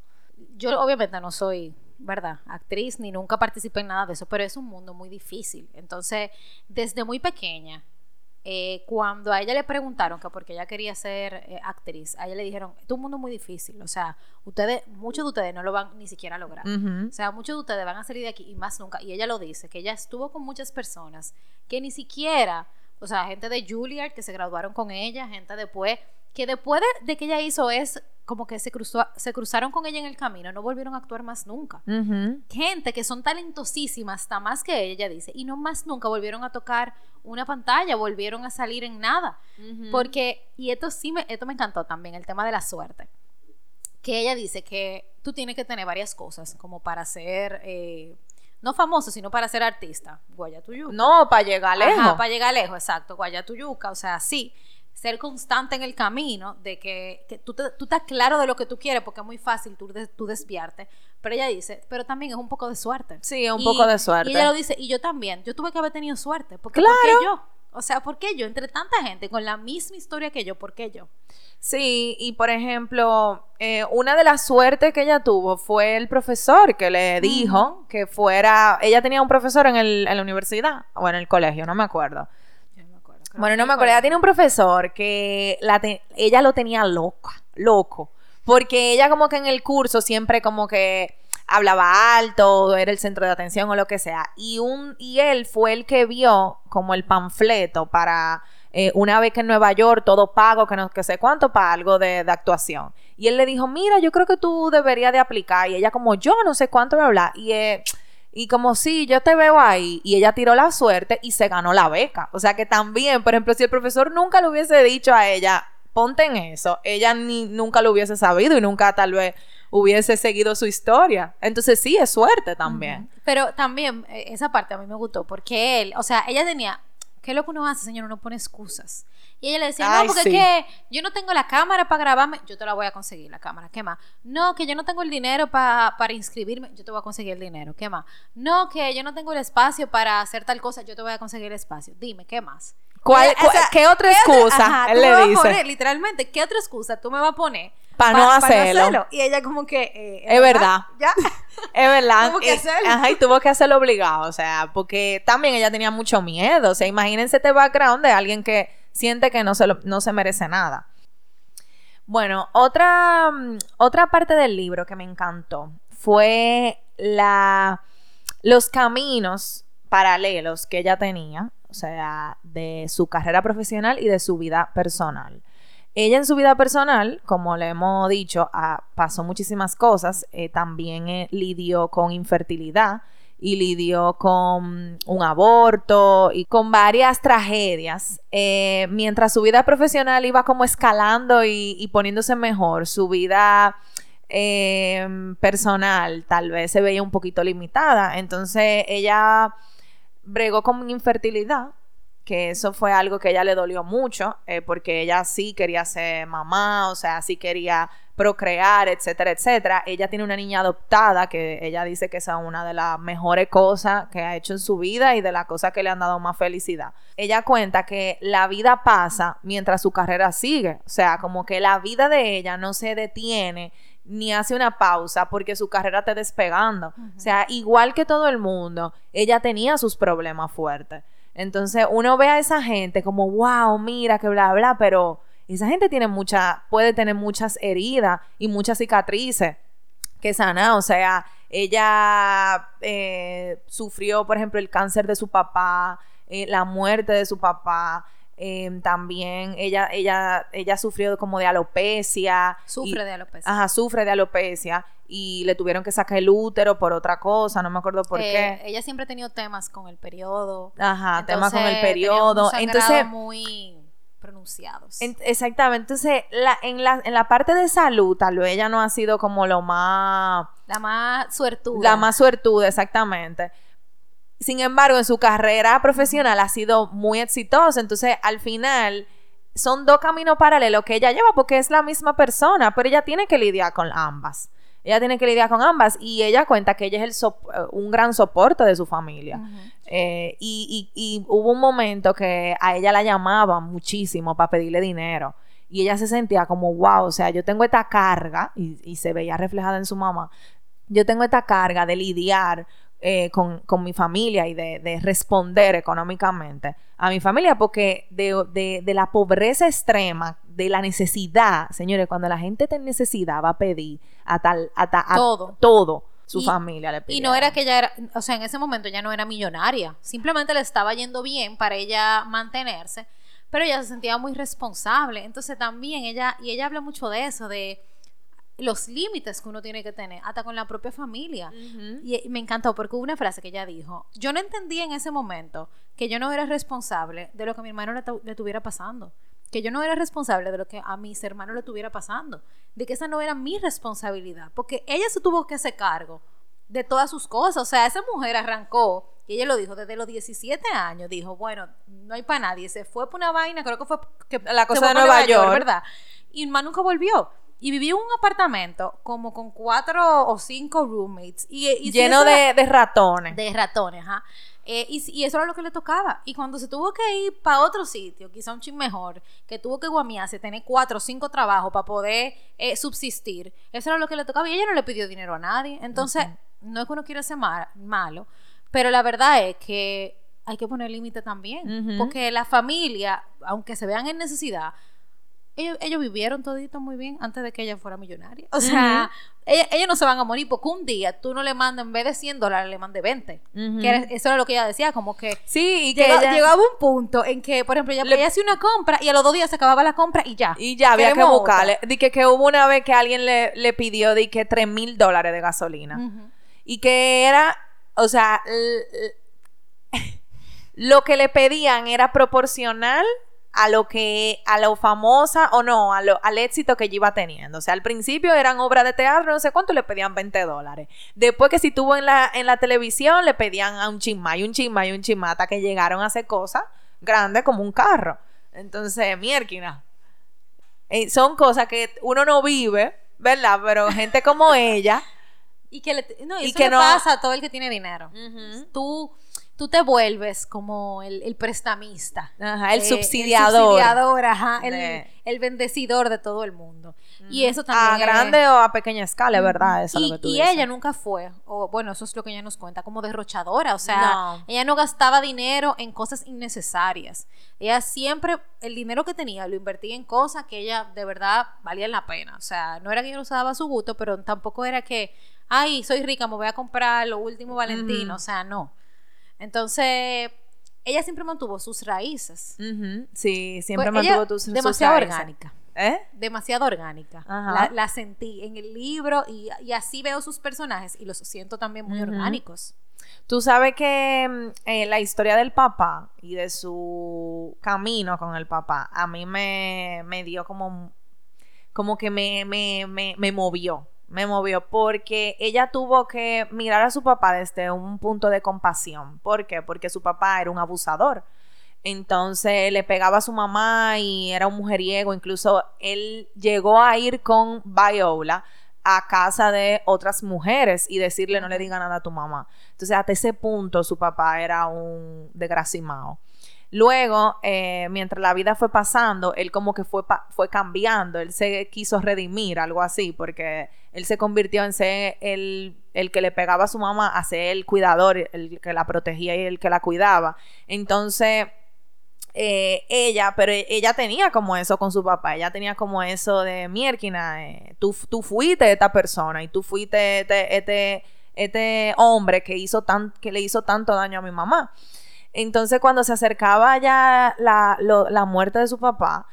Yo obviamente no soy... ¿verdad? actriz, ni nunca participé en nada de eso, pero es un mundo muy difícil. Entonces, desde muy pequeña, eh, cuando a ella le preguntaron que por qué ella quería ser eh, actriz, a ella le dijeron, este es un mundo muy difícil, o sea, ustedes, muchos de ustedes no lo van ni siquiera a lograr, uh-huh. o sea, muchos de ustedes van a salir de aquí y más nunca. Y ella lo dice, que ella estuvo con muchas personas que ni siquiera, o sea, gente de Juilliard que se graduaron con ella, gente después, que después de, de que ella hizo es como que se, cruzó, se cruzaron con ella en el camino, no volvieron a actuar más nunca. Uh-huh. Gente que son talentosísimas, hasta más que ella, ella dice, y no más nunca volvieron a tocar una pantalla, volvieron a salir en nada. Uh-huh. Porque, y esto sí me, esto me encantó también, el tema de la suerte. Que ella dice que tú tienes que tener varias cosas, como para ser, eh, no famoso, sino para ser artista. Guayatuyuca. No, para llegar lejos. Ajá, para llegar lejos, exacto. Guayatuyuca, o sea, sí. Ser constante en el camino, de que, que tú, te, tú estás claro de lo que tú quieres, porque es muy fácil tú, de, tú desviarte. Pero ella dice, pero también es un poco de suerte. Sí, es un y, poco de suerte. Y ella lo dice, y yo también, yo tuve que haber tenido suerte. Porque, claro. ¿Por qué yo? O sea, ¿por qué yo? Entre tanta gente, con la misma historia que yo, ¿por qué yo? Sí, y por ejemplo, eh, una de las suertes que ella tuvo fue el profesor que le dijo uh-huh. que fuera... Ella tenía un profesor en, el, en la universidad, o en el colegio, no me acuerdo. Creo bueno, no me acuerdo, ella tiene un profesor que la te- ella lo tenía loca, loco, porque ella como que en el curso siempre como que hablaba alto, era el centro de atención o lo que sea, y, un, y él fue el que vio como el panfleto para eh, una beca en Nueva York, todo pago, que no que sé cuánto, para algo de, de actuación. Y él le dijo, mira, yo creo que tú deberías de aplicar. Y ella como, yo no sé cuánto me habla. Y, eh, y como, sí, yo te veo ahí. Y ella tiró la suerte y se ganó la beca. O sea que también, por ejemplo, si el profesor nunca le hubiese dicho a ella, ponte en eso, ella ni, nunca lo hubiese sabido y nunca tal vez hubiese seguido su historia. Entonces sí, es suerte también. Pero también, esa parte a mí me gustó, porque él, o sea, ella tenía... ¿Qué es lo que uno hace, señor? Uno pone excusas. Y ella le decía, Ay, no, porque sí. es que yo no tengo la cámara para grabarme. Yo te la voy a conseguir, la cámara. ¿Qué más? No, que yo no tengo el dinero pa, para inscribirme. Yo te voy a conseguir el dinero. ¿Qué más? No, que yo no tengo el espacio para hacer tal cosa. Yo te voy a conseguir el espacio. Dime, ¿qué más? ¿Cuál, cuál, o sea, ¿Qué otra excusa? ¿Qué, ajá, él tú le me dice. Vas a poner, literalmente, ¿qué otra excusa tú me vas a poner? Para no, pa, pa no hacerlo. Y ella como que... Eh, es verdad. ¿Ya? Es verdad. Tuvo que hacerlo. Ajá, y tuvo que hacerlo obligado. O sea, porque también ella tenía mucho miedo. O sea, imagínense este background de alguien que siente que no se, lo, no se merece nada. Bueno, otra, otra parte del libro que me encantó fue la, los caminos paralelos que ella tenía. O sea, de su carrera profesional y de su vida personal. Ella en su vida personal, como le hemos dicho, ah, pasó muchísimas cosas. Eh, también eh, lidió con infertilidad y lidió con un aborto y con varias tragedias. Eh, mientras su vida profesional iba como escalando y, y poniéndose mejor, su vida eh, personal tal vez se veía un poquito limitada. Entonces ella bregó con infertilidad, que eso fue algo que a ella le dolió mucho, eh, porque ella sí quería ser mamá, o sea, sí quería procrear, etcétera, etcétera. Ella tiene una niña adoptada, que ella dice que esa es una de las mejores cosas que ha hecho en su vida y de las cosas que le han dado más felicidad. Ella cuenta que la vida pasa mientras su carrera sigue, o sea, como que la vida de ella no se detiene ni hace una pausa porque su carrera está despegando. Uh-huh. O sea, igual que todo el mundo, ella tenía sus problemas fuertes. Entonces uno ve a esa gente como, wow, mira, que bla, bla, pero esa gente tiene mucha, puede tener muchas heridas y muchas cicatrices que sanar. O sea, ella eh, sufrió, por ejemplo, el cáncer de su papá, eh, la muerte de su papá. Eh, también ella ella ella sufrió como de alopecia. Sufre y, de alopecia. Ajá, sufre de alopecia y le tuvieron que sacar el útero por otra cosa, no me acuerdo por eh, qué. Ella siempre ha tenido temas con el periodo. Ajá, entonces, temas con el periodo, entonces muy pronunciados. En, exactamente, entonces la, en la en la parte de salud tal vez ella no ha sido como lo más la más suertuda. La más suertuda, exactamente. Sin embargo, en su carrera profesional ha sido muy exitosa. Entonces, al final, son dos caminos paralelos que ella lleva porque es la misma persona, pero ella tiene que lidiar con ambas. Ella tiene que lidiar con ambas y ella cuenta que ella es el so- un gran soporte de su familia. Uh-huh. Eh, y, y, y hubo un momento que a ella la llamaban muchísimo para pedirle dinero. Y ella se sentía como, wow, o sea, yo tengo esta carga, y, y se veía reflejada en su mamá, yo tengo esta carga de lidiar Eh, con, con mi familia y de, de responder económicamente a mi familia, porque de, de, de la pobreza extrema, de la necesidad, señores, cuando la gente tiene necesidad va a pedir a tal, a ta, a todo. todo su y, familia le pide. Y no era que ella era, o sea, en ese momento ella no era millonaria, simplemente le estaba yendo bien para ella mantenerse, pero ella se sentía muy responsable. Entonces también ella, y ella habla mucho de eso, de los límites que uno tiene que tener hasta con la propia familia. Uh-huh. Y, y me encantó porque hubo una frase que ella dijo, yo no entendía en ese momento que yo no era responsable de lo que a mi hermano le, t- le estuviera pasando, que yo no era responsable de lo que a mis hermanos le estuviera pasando, de que esa no era mi responsabilidad, porque ella se tuvo que hacer cargo de todas sus cosas. O sea, esa mujer arrancó, y ella lo dijo desde los diecisiete años, dijo, bueno, no hay para nadie, se fue por una vaina, creo que fue que la cosa de Nueva, Nueva York, York, ¿verdad? Y más nunca volvió. Y vivía en un apartamento como con cuatro o cinco roommates. Y, y lleno si era, de, de ratones. De ratones, ajá. Eh, y, y eso era lo que le tocaba. Y cuando se tuvo que ir para otro sitio, quizá un chin mejor, que tuvo que guamiarse, tener cuatro o cinco trabajos para poder eh, subsistir, eso era lo que le tocaba. Y ella no le pidió dinero a nadie. Entonces, uh-huh, no es que uno quiera ser mal, malo, pero la verdad es que hay que poner límite también. Uh-huh. Porque la familia, aunque se vean en necesidad, ellos, ellos vivieron todito muy bien antes de que ella fuera millonaria. O sea, uh-huh. ellos, ellos no se van a morir porque un día tú no le mandas, en vez de cien dólares, le mandes veinte. Uh-huh. Que era, eso era lo que ella decía, como que... Sí, y que llegó, ella... llegaba un punto en que, por ejemplo, ella, le... ella hacía una compra y a los dos días se acababa la compra y ya. Y ya, había que buscarle. Di que, que hubo una vez que alguien le, le pidió di que tres mil dólares de gasolina. Uh-huh. Y que era, o sea... L- l- lo que le pedían era proporcional a lo que, a lo famosa o no, a lo, al éxito que ella iba teniendo. O sea, al principio eran obras de teatro, no sé cuánto, le pedían veinte dólares. Después que si estuvo en la, en la televisión, le pedían a un chismá y un chismá y un chismá, hasta que llegaron a hacer cosas grandes como un carro. Entonces, mierda. Eh, son cosas que uno no vive, ¿verdad? Pero gente como ella. Y que le, no, y eso y que le no... pasa a todo el que tiene dinero. Uh-huh. Tú... Tú te vuelves como el, el prestamista. Ajá, el eh, subsidiador. El subsidiador, ajá, el, de... el bendecidor de todo el mundo. Mm. Y eso también. A es... grande o a pequeña escala, ¿verdad? Eso y es lo que tú y dices. Ella nunca fue, o bueno, eso es lo que ella nos cuenta, como derrochadora. O sea, no. Ella no gastaba dinero en cosas innecesarias. Ella siempre, el dinero que tenía, lo invertía en cosas que ella de verdad valían la pena. O sea, no era que ella lo usaba a su gusto, pero tampoco era que, ay, soy rica, me voy a comprar lo último Valentino. Mm. O sea, no. Entonces, ella siempre mantuvo sus raíces. Uh-huh. Sí, siempre pues mantuvo tus, sus raíces. Demasiado orgánica. ¿Eh? Demasiado orgánica. La, la sentí en el libro y, y así veo sus personajes y los siento también muy uh-huh. orgánicos. Tú sabes que eh, la historia del papá y de su camino con el papá a mí me, me dio como, como que me, me, me, me movió. Me movió porque ella tuvo que mirar a su papá desde un punto de compasión. ¿Por qué? Porque su papá era un abusador. Entonces le pegaba a su mamá y era un mujeriego. Incluso él llegó a ir con Viola a casa de otras mujeres y decirle no le diga nada a tu mamá. Entonces hasta ese punto su papá era un desgraciado. Luego, eh, mientras la vida fue pasando, él como que fue, pa- fue cambiando, él se quiso redimir, algo así, porque él se convirtió en ser el, el que le pegaba a su mamá, a ser el cuidador, el que la protegía y el que la cuidaba. Entonces, eh, ella, pero ella tenía como eso con su papá, ella tenía como eso de mierquina, eh, tú, tú fuiste esta persona y tú fuiste este, este, este hombre que, hizo tan, que le hizo tanto daño a mi mamá. Entonces, cuando se acercaba ya la, lo, la muerte de su papá,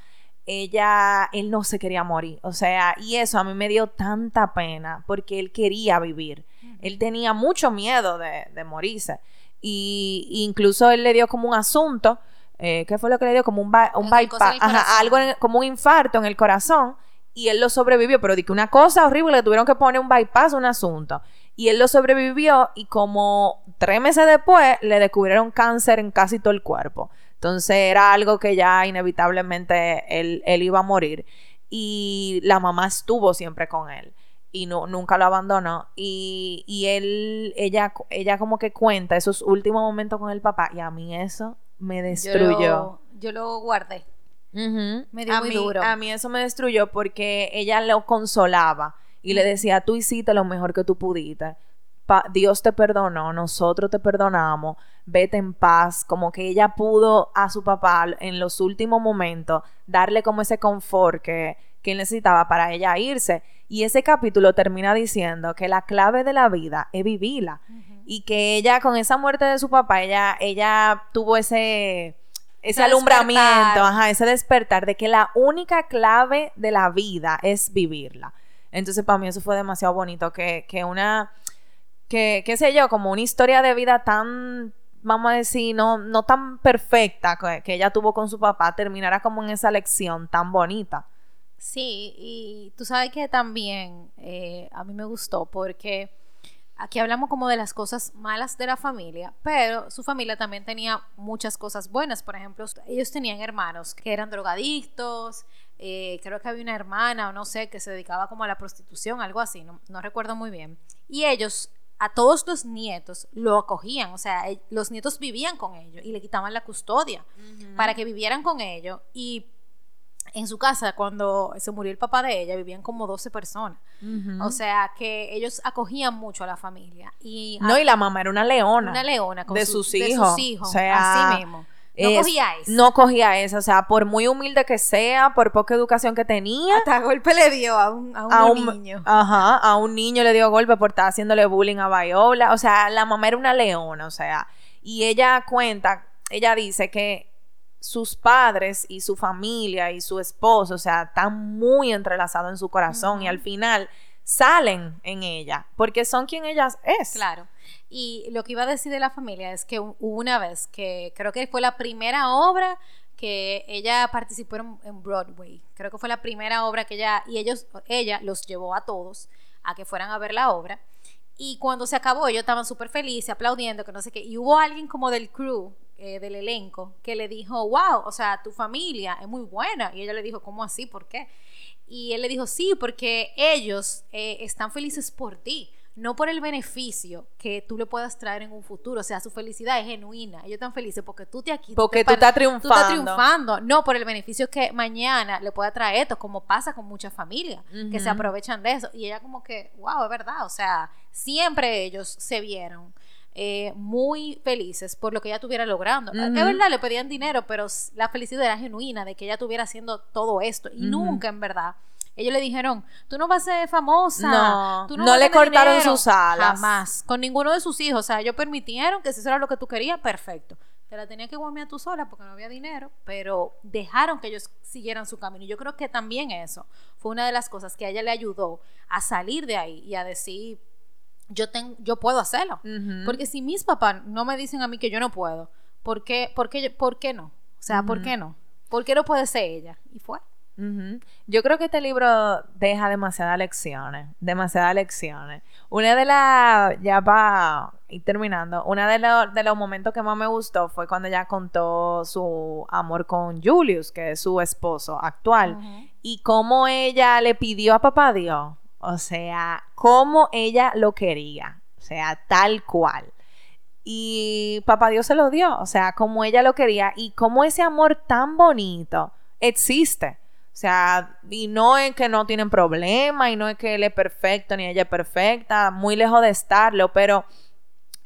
ella, él no se quería morir. O sea, y eso a mí me dio tanta pena porque él quería vivir. Uh-huh. Él tenía mucho miedo de, de morirse. Y, y incluso él le dio como un asunto, eh, ¿qué fue lo que le dio? Como un, ba- un bypass, ajá, algo en, como un infarto en el corazón. Y él lo sobrevivió, pero dije una cosa horrible, le tuvieron que poner un bypass, un asunto. Y él lo sobrevivió y como tres meses después le descubrieron cáncer en casi todo el cuerpo. Entonces era algo que ya inevitablemente él, él iba a morir. Y la mamá estuvo siempre con él y no, nunca lo abandonó. Y, y él, ella, ella como que cuenta esos últimos momentos con el papá y a mí eso me destruyó. Yo lo, yo lo guardé. Uh-huh. Me dio a muy mí, duro. A mí eso me destruyó porque ella lo consolaba. Y le decía, tú hiciste lo mejor que tú pudiste. Pa- Dios te perdonó, nosotros te perdonamos. Vete en paz. Como que ella pudo a su papá en los últimos momentos darle como ese confort que, que él necesitaba para ella irse. Y ese capítulo termina diciendo que la clave de la vida es vivirla. Uh-huh. Y que ella, con esa muerte de su papá, ella, ella tuvo ese... Ese de alumbramiento, despertar. Ajá, ese despertar de que la única clave de la vida es vivirla. Entonces, para mí eso fue demasiado bonito, que, que una, que, qué sé yo, como una historia de vida tan, vamos a decir, no, no tan perfecta que, que ella tuvo con su papá, terminara como en esa lección tan bonita. Sí, y tú sabes que también eh, a mí me gustó porque aquí hablamos como de las cosas malas de la familia, pero su familia también tenía muchas cosas buenas. Por ejemplo, ellos tenían hermanos que eran drogadictos. Eh, creo que había una hermana o no sé que se dedicaba como a la prostitución, algo así, no, no recuerdo muy bien, y ellos a todos los nietos lo acogían, o sea, eh, los nietos vivían con ellos y le quitaban la custodia uh-huh. para que vivieran con ellos. Y en su casa, cuando se murió el papá de ella, vivían como doce personas. Uh-huh. O sea, que ellos acogían mucho a la familia. Y no, a, y la mamá era una leona. Una leona. Con de, su, sus hijos. de sus hijos. O sea, así mismo. No es, cogía eso. No cogía eso. O sea, por muy humilde que sea, por poca educación que tenía. Hasta golpe le dio a un, a un, a un niño. Ajá, a un niño le dio golpe por estar haciéndole bullying a Viola. O sea, la mamá era una leona, o sea. Y ella cuenta, ella dice que sus padres y su familia y su esposo, o sea, están muy entrelazados en su corazón. Uh-huh. Y al final salen en ella, porque son quien ellas es. Claro. Y lo que iba a decir de la familia es que hubo una vez que creo que fue la primera obra que ella participó en, en Broadway. Creo que fue la primera obra que ella, y ellos, ella los llevó a todos a que fueran a ver la obra. Y cuando se acabó, ellos estaban súper felices, aplaudiendo, que no sé qué. Y hubo alguien como del crew, eh, del elenco, que le dijo, wow, o sea, tu familia es muy buena. Y ella le dijo, ¿cómo así? ¿Por qué? Y él le dijo, sí, porque ellos eh, están felices por ti, no por el beneficio que tú le puedas traer en un futuro. O sea, su felicidad es genuina. Ellos están felices porque tú te aquí... Porque tú, te tú estás triunfando. Tú estás triunfando. No por el beneficio que mañana le pueda traer esto, como pasa con muchas familias, uh-huh, que se aprovechan de eso. Y ella como que, wow, es verdad. O sea, siempre ellos se vieron eh, muy felices por lo que ella estuviera logrando. Uh-huh. Es verdad, le pedían dinero, pero la felicidad era genuina de que ella estuviera haciendo todo esto. Y uh-huh, nunca, en verdad... Ellos le dijeron, tú no vas a ser famosa. No, tú no, no le cortaron dinero. Sus alas. Jamás, con ninguno de sus hijos. O sea, ellos permitieron que si eso era lo que tú querías, perfecto. Te la tenías que guamear tú sola porque no había dinero, pero dejaron que ellos siguieran su camino. Y yo creo que también eso fue una de las cosas que a ella le ayudó a salir de ahí y a decir, yo, tengo, yo puedo hacerlo. Uh-huh. Porque si mis papás no me dicen a mí que yo no puedo, ¿por qué, por qué, por qué no? O sea, uh-huh, ¿por qué no? ¿Por qué no puede ser ella? Y fue. Uh-huh. Yo creo que este libro deja demasiadas lecciones, demasiadas lecciones. Una de las, ya para ir terminando, una de, lo, de los momentos que más me gustó fue cuando ella contó su amor con Julius, que es su esposo actual, uh-huh, y cómo ella le pidió a papá Dios, o sea, cómo ella lo quería, o sea, tal cual. Y papá Dios se lo dio, o sea, como ella lo quería y cómo ese amor tan bonito existe. O sea, y no es que no tienen problema, y no es que él es perfecto, ni ella es perfecta, muy lejos de estarlo, pero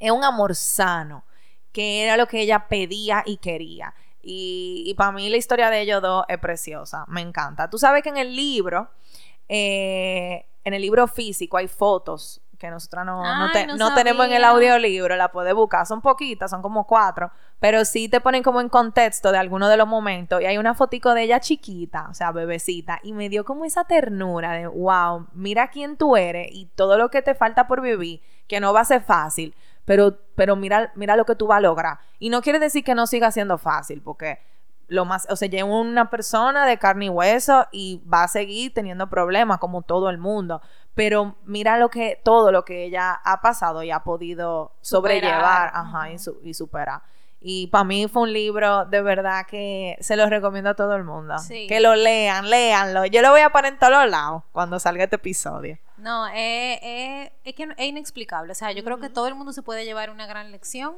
es un amor sano, que era lo que ella pedía y quería. Y, y para mí la historia de ellos dos es preciosa, me encanta. Tú sabes que en el libro, eh, en el libro físico hay fotos que nosotras no, Ay, no, te, no, no tenemos en el audiolibro, la puedes buscar, son poquitas, son como cuatro, pero sí te ponen como en contexto de algunos de los momentos, y hay una fotico de ella chiquita, o sea, bebecita, y me dio como esa ternura de, wow, mira quién tú eres, y todo lo que te falta por vivir, que no va a ser fácil, pero, pero mira, mira lo que tú vas a lograr, y no quiere decir que no siga siendo fácil, porque... Lo más, o sea, llega una persona de carne y hueso y va a seguir teniendo problemas como todo el mundo, pero mira lo que, todo lo que ella ha pasado y ha podido superar. sobrellevar ajá, uh-huh. y, su, y superar. Y para mí fue un libro de verdad que se los recomiendo a todo el mundo. Sí. Que lo lean, léanlo. Yo lo voy a poner en todos los lados cuando salga este episodio. No, eh, eh, es que es inexplicable. O sea, yo uh-huh. creo que todo el mundo se puede llevar una gran lección.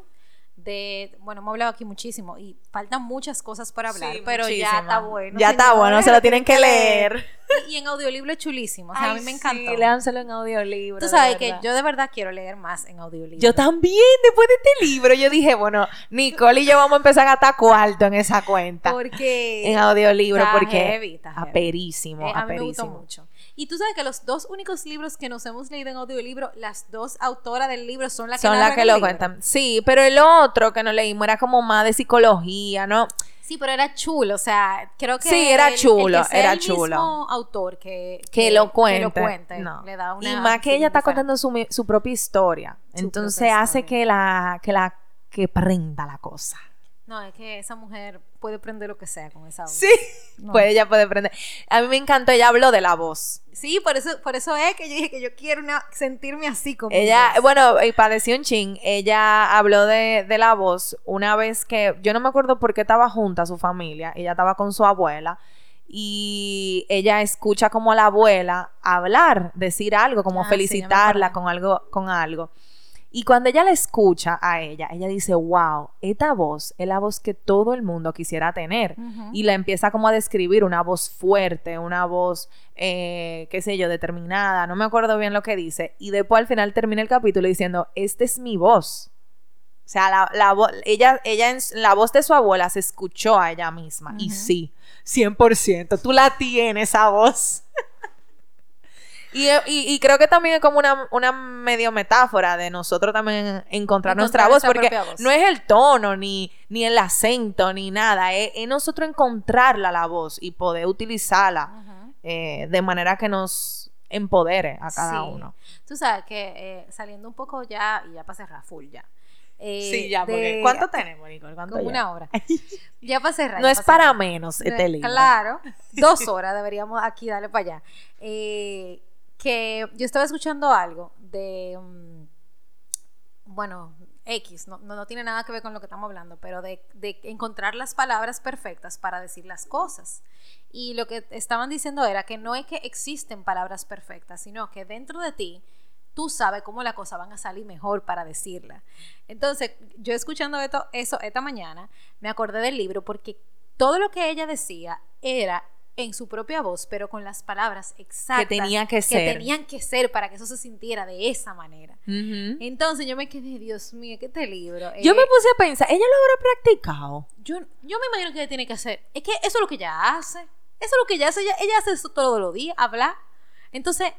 De, bueno, hemos hablado aquí muchísimo y faltan muchas cosas para hablar, sí, pero muchísimo. Ya está bueno. Ya está bueno, se lo tienen que leer. Y, y en audiolibro es chulísimo, o sea, Ay, a mí me encantó. Sí, léanselo en audiolibro. Tú sabes que yo de verdad quiero leer más en audiolibro. Yo también, después de este libro, yo dije, bueno, Nicole y yo vamos a empezar a estar cuarto en esa cuenta. Porque en audiolibro, está porque heavy, está heavy. Aperísimo, eh, a aperísimo. Mí me gustó mucho. Y tú sabes que los dos únicos libros que nos hemos leído en audiolibro, las dos autoras del libro son las que Son las que lo libro. Cuentan. Sí, pero el otro que nos leímos era como más de psicología, ¿no? Sí, pero era chulo, o sea, creo que... Sí, era el, chulo, el que sea era el chulo. El mismo autor que... Que, que lo cuente. Que lo cuente, no. Le da una... Y más que ella está contando su, su propia historia. Su Entonces propia hace historia. que la... Que la... Que prenda la cosa. No, es que esa mujer puede aprender lo que sea con esa voz. Sí, no. Pues ella puede aprender. A mí me encantó, ella habló de la voz. Sí, por eso, por eso es que yo dije que yo quiero una, sentirme así como ella. Bueno, y para decir un chin, ella habló de, de la voz una vez que, yo no me acuerdo por qué estaba junta su familia, ella estaba con su abuela y ella escucha como a la abuela hablar, decir algo, como ah, felicitarla sí, con algo, con algo. Y cuando ella la escucha a ella, ella dice, wow, esta voz es la voz que todo el mundo quisiera tener. Uh-huh. Y la empieza como a describir, una voz fuerte, una voz, eh, qué sé yo, determinada, no me acuerdo bien lo que dice. Y después al final termina el capítulo diciendo, esta es mi voz. O sea, la, la vo- ella, ella en la voz de su abuela se escuchó a ella misma. Uh-huh. Y sí, cien por ciento. Tú la tienes, esa voz. y, y, y creo que también es como una, una medio metáfora de nosotros también encontrar, encontrar nuestra voz. Porque voz. No es el tono, ni, ni el acento, ni nada. Es, es nosotros encontrarla, la voz, y poder utilizarla. Uh-huh. eh, de manera que nos empodere a cada sí. uno. Tú sabes que eh, saliendo un poco ya, y ya para cerrar full ya. Eh, sí, ya, porque... De, ¿cuánto tenemos, Nicole? ¿Cuánto como ya? Una hora. Ya para cerrar. No es para cerrar. Menos este libro. Claro, dos horas deberíamos aquí darle para allá. Eh, que yo estaba escuchando algo de... Um, bueno, X, no, no, no tiene nada que ver con lo que estamos hablando, pero de, de encontrar las palabras perfectas para decir las cosas. Y lo que estaban diciendo era que no es que existen palabras perfectas, sino que dentro de ti tú sabes cómo las cosas van a salir mejor para decirla. Entonces, yo escuchando esto, eso esta mañana, me acordé del libro porque todo lo que ella decía era en su propia voz, pero con las palabras exactas que tenía que ser, que tenían que ser para que eso se sintiera de esa manera. Uh-huh. Entonces, yo me quedé, Dios mío, ¿qué este libro? Eh, yo me puse a pensar, ¿ella lo habrá practicado? Yo, yo me imagino que ella tiene que hacer. Es que eso es lo que ella hace. Eso es lo que ella hace. Ella, ella hace eso todos los días, hablar. Entonces...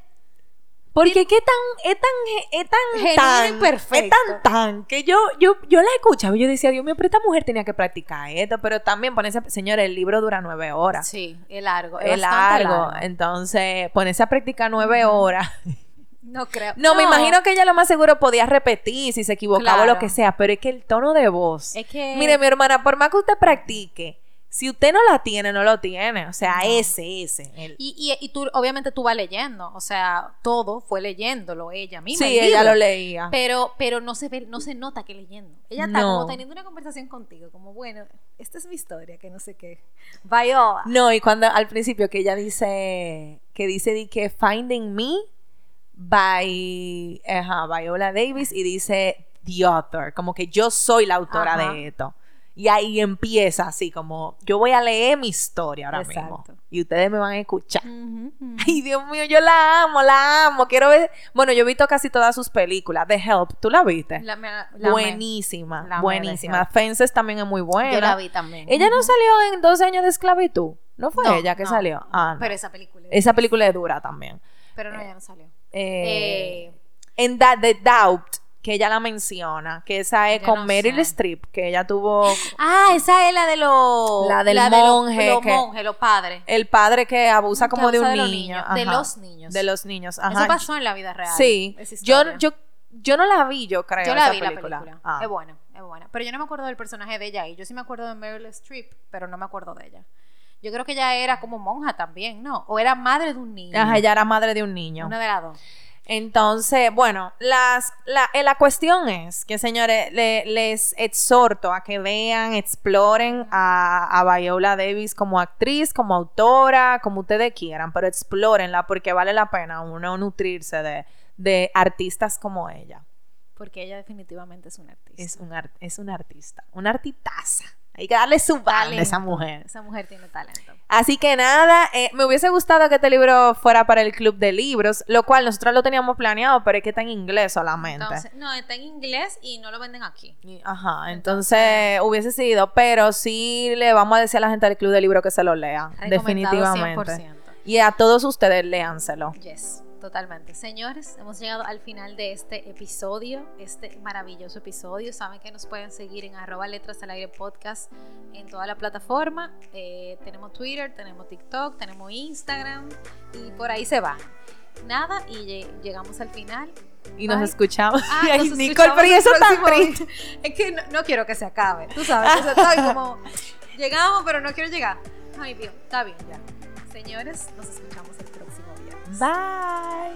Porque qué tan, es tan, es tan, tan, perfecto. Es tan, tan, que yo, yo, yo la escuchaba y yo decía, Dios mío, pero esta mujer tenía que practicar esto, pero también ponerse, señores, el libro dura nueve horas. Sí, es largo, es, es largo. largo. Entonces, ponerse a practicar nueve uh-huh. horas. No creo. No, no, me imagino que ella lo más seguro podía repetir si se equivocaba claro. o lo que sea, pero es que el tono de voz. Es que... Mire, mi hermana, por más que usted practique, si usted no la tiene, no lo tiene. O sea, no. ese, ese. El... Y, y, y tú, obviamente, tú vas leyendo. O sea, todo fue leyéndolo ella misma. Sí, ella lo leía. Pero, pero no se ve, no se nota que leyendo. Ella está no. como teniendo una conversación contigo. Como, bueno, esta es mi historia, que no sé qué. Viola. No, y cuando al principio que ella dice, que dice de que Finding Me by ajá, Viola Davis y dice The Author. Como que yo soy la autora ajá. de esto. Y ahí empieza así como, yo voy a leer mi historia ahora Exacto. mismo. Y ustedes me van a escuchar. Uh-huh, uh-huh. Ay, Dios mío, yo la amo, la amo. Quiero ver... Bueno, yo he visto casi todas sus películas. The Help, ¿tú la viste? La, la, la buenísima, la buenísima. Fences también es muy buena. Yo la vi también. Ella uh-huh. no salió en doce años de esclavitud. No fue no, ella que no. salió. Ah, no. Pero esa película. Es esa película es dura también. Pero no, eh, ella no salió. Eh, eh. En da, The Doubt. Que ella la menciona, que esa es yo con no Meryl Streep, que ella tuvo... Ah, esa es la de los... La del la monje. De los lo monjes, los padres. El padre que abusa como que abusa de un de niño. Niños, de los niños. De los niños, ajá. Eso pasó en la vida real. Sí. Yo, yo, yo no la vi, yo creo, Yo la esa vi película. la película. Ah. Es buena, es buena. Pero yo no me acuerdo del personaje de ella. Y yo sí me acuerdo de Meryl Streep, pero no me acuerdo de ella. Yo creo que ella era como monja también, ¿no? O era madre de un niño. Ajá, ella era madre de un niño. Una de las dos. Entonces, bueno, las, la, la cuestión es que, señores, le, les exhorto a que vean, exploren a, a Viola Davis como actriz, como autora, como ustedes quieran, pero explórenla porque vale la pena uno nutrirse de, de artistas como ella. Porque ella definitivamente es una artista. Es, un art, es una artista, una artitaza. Hay que darle su talento a esa mujer. Esa mujer tiene talento. Así que nada, eh, me hubiese gustado que este libro fuera para el club de libros, lo cual nosotros lo teníamos planeado, pero es que está en inglés solamente. Entonces, no, está en inglés y no lo venden aquí. Y, ajá, entonces, entonces hubiese sido, pero sí le vamos a decir a la gente del club de libros que se lo lean, definitivamente. cien por ciento. Y a todos ustedes, léanselo. Yes. Totalmente. Señores, hemos llegado al final de este episodio, este maravilloso episodio. Saben que nos pueden seguir en arroba letras al aire podcast en toda la plataforma. Eh, tenemos Twitter, tenemos TikTok, tenemos Instagram y por ahí se van. Nada, y lleg- llegamos al final. Y nos Ay. escuchamos. Ah, Ay, nos Nicole, escuchamos pero eso tan triste. Es que no, no quiero que se acabe. Tú sabes, o sea, estoy como, llegamos, pero no quiero llegar. Ay, Dios, está bien ya. Señores, nos escuchamos el próximo. Bye.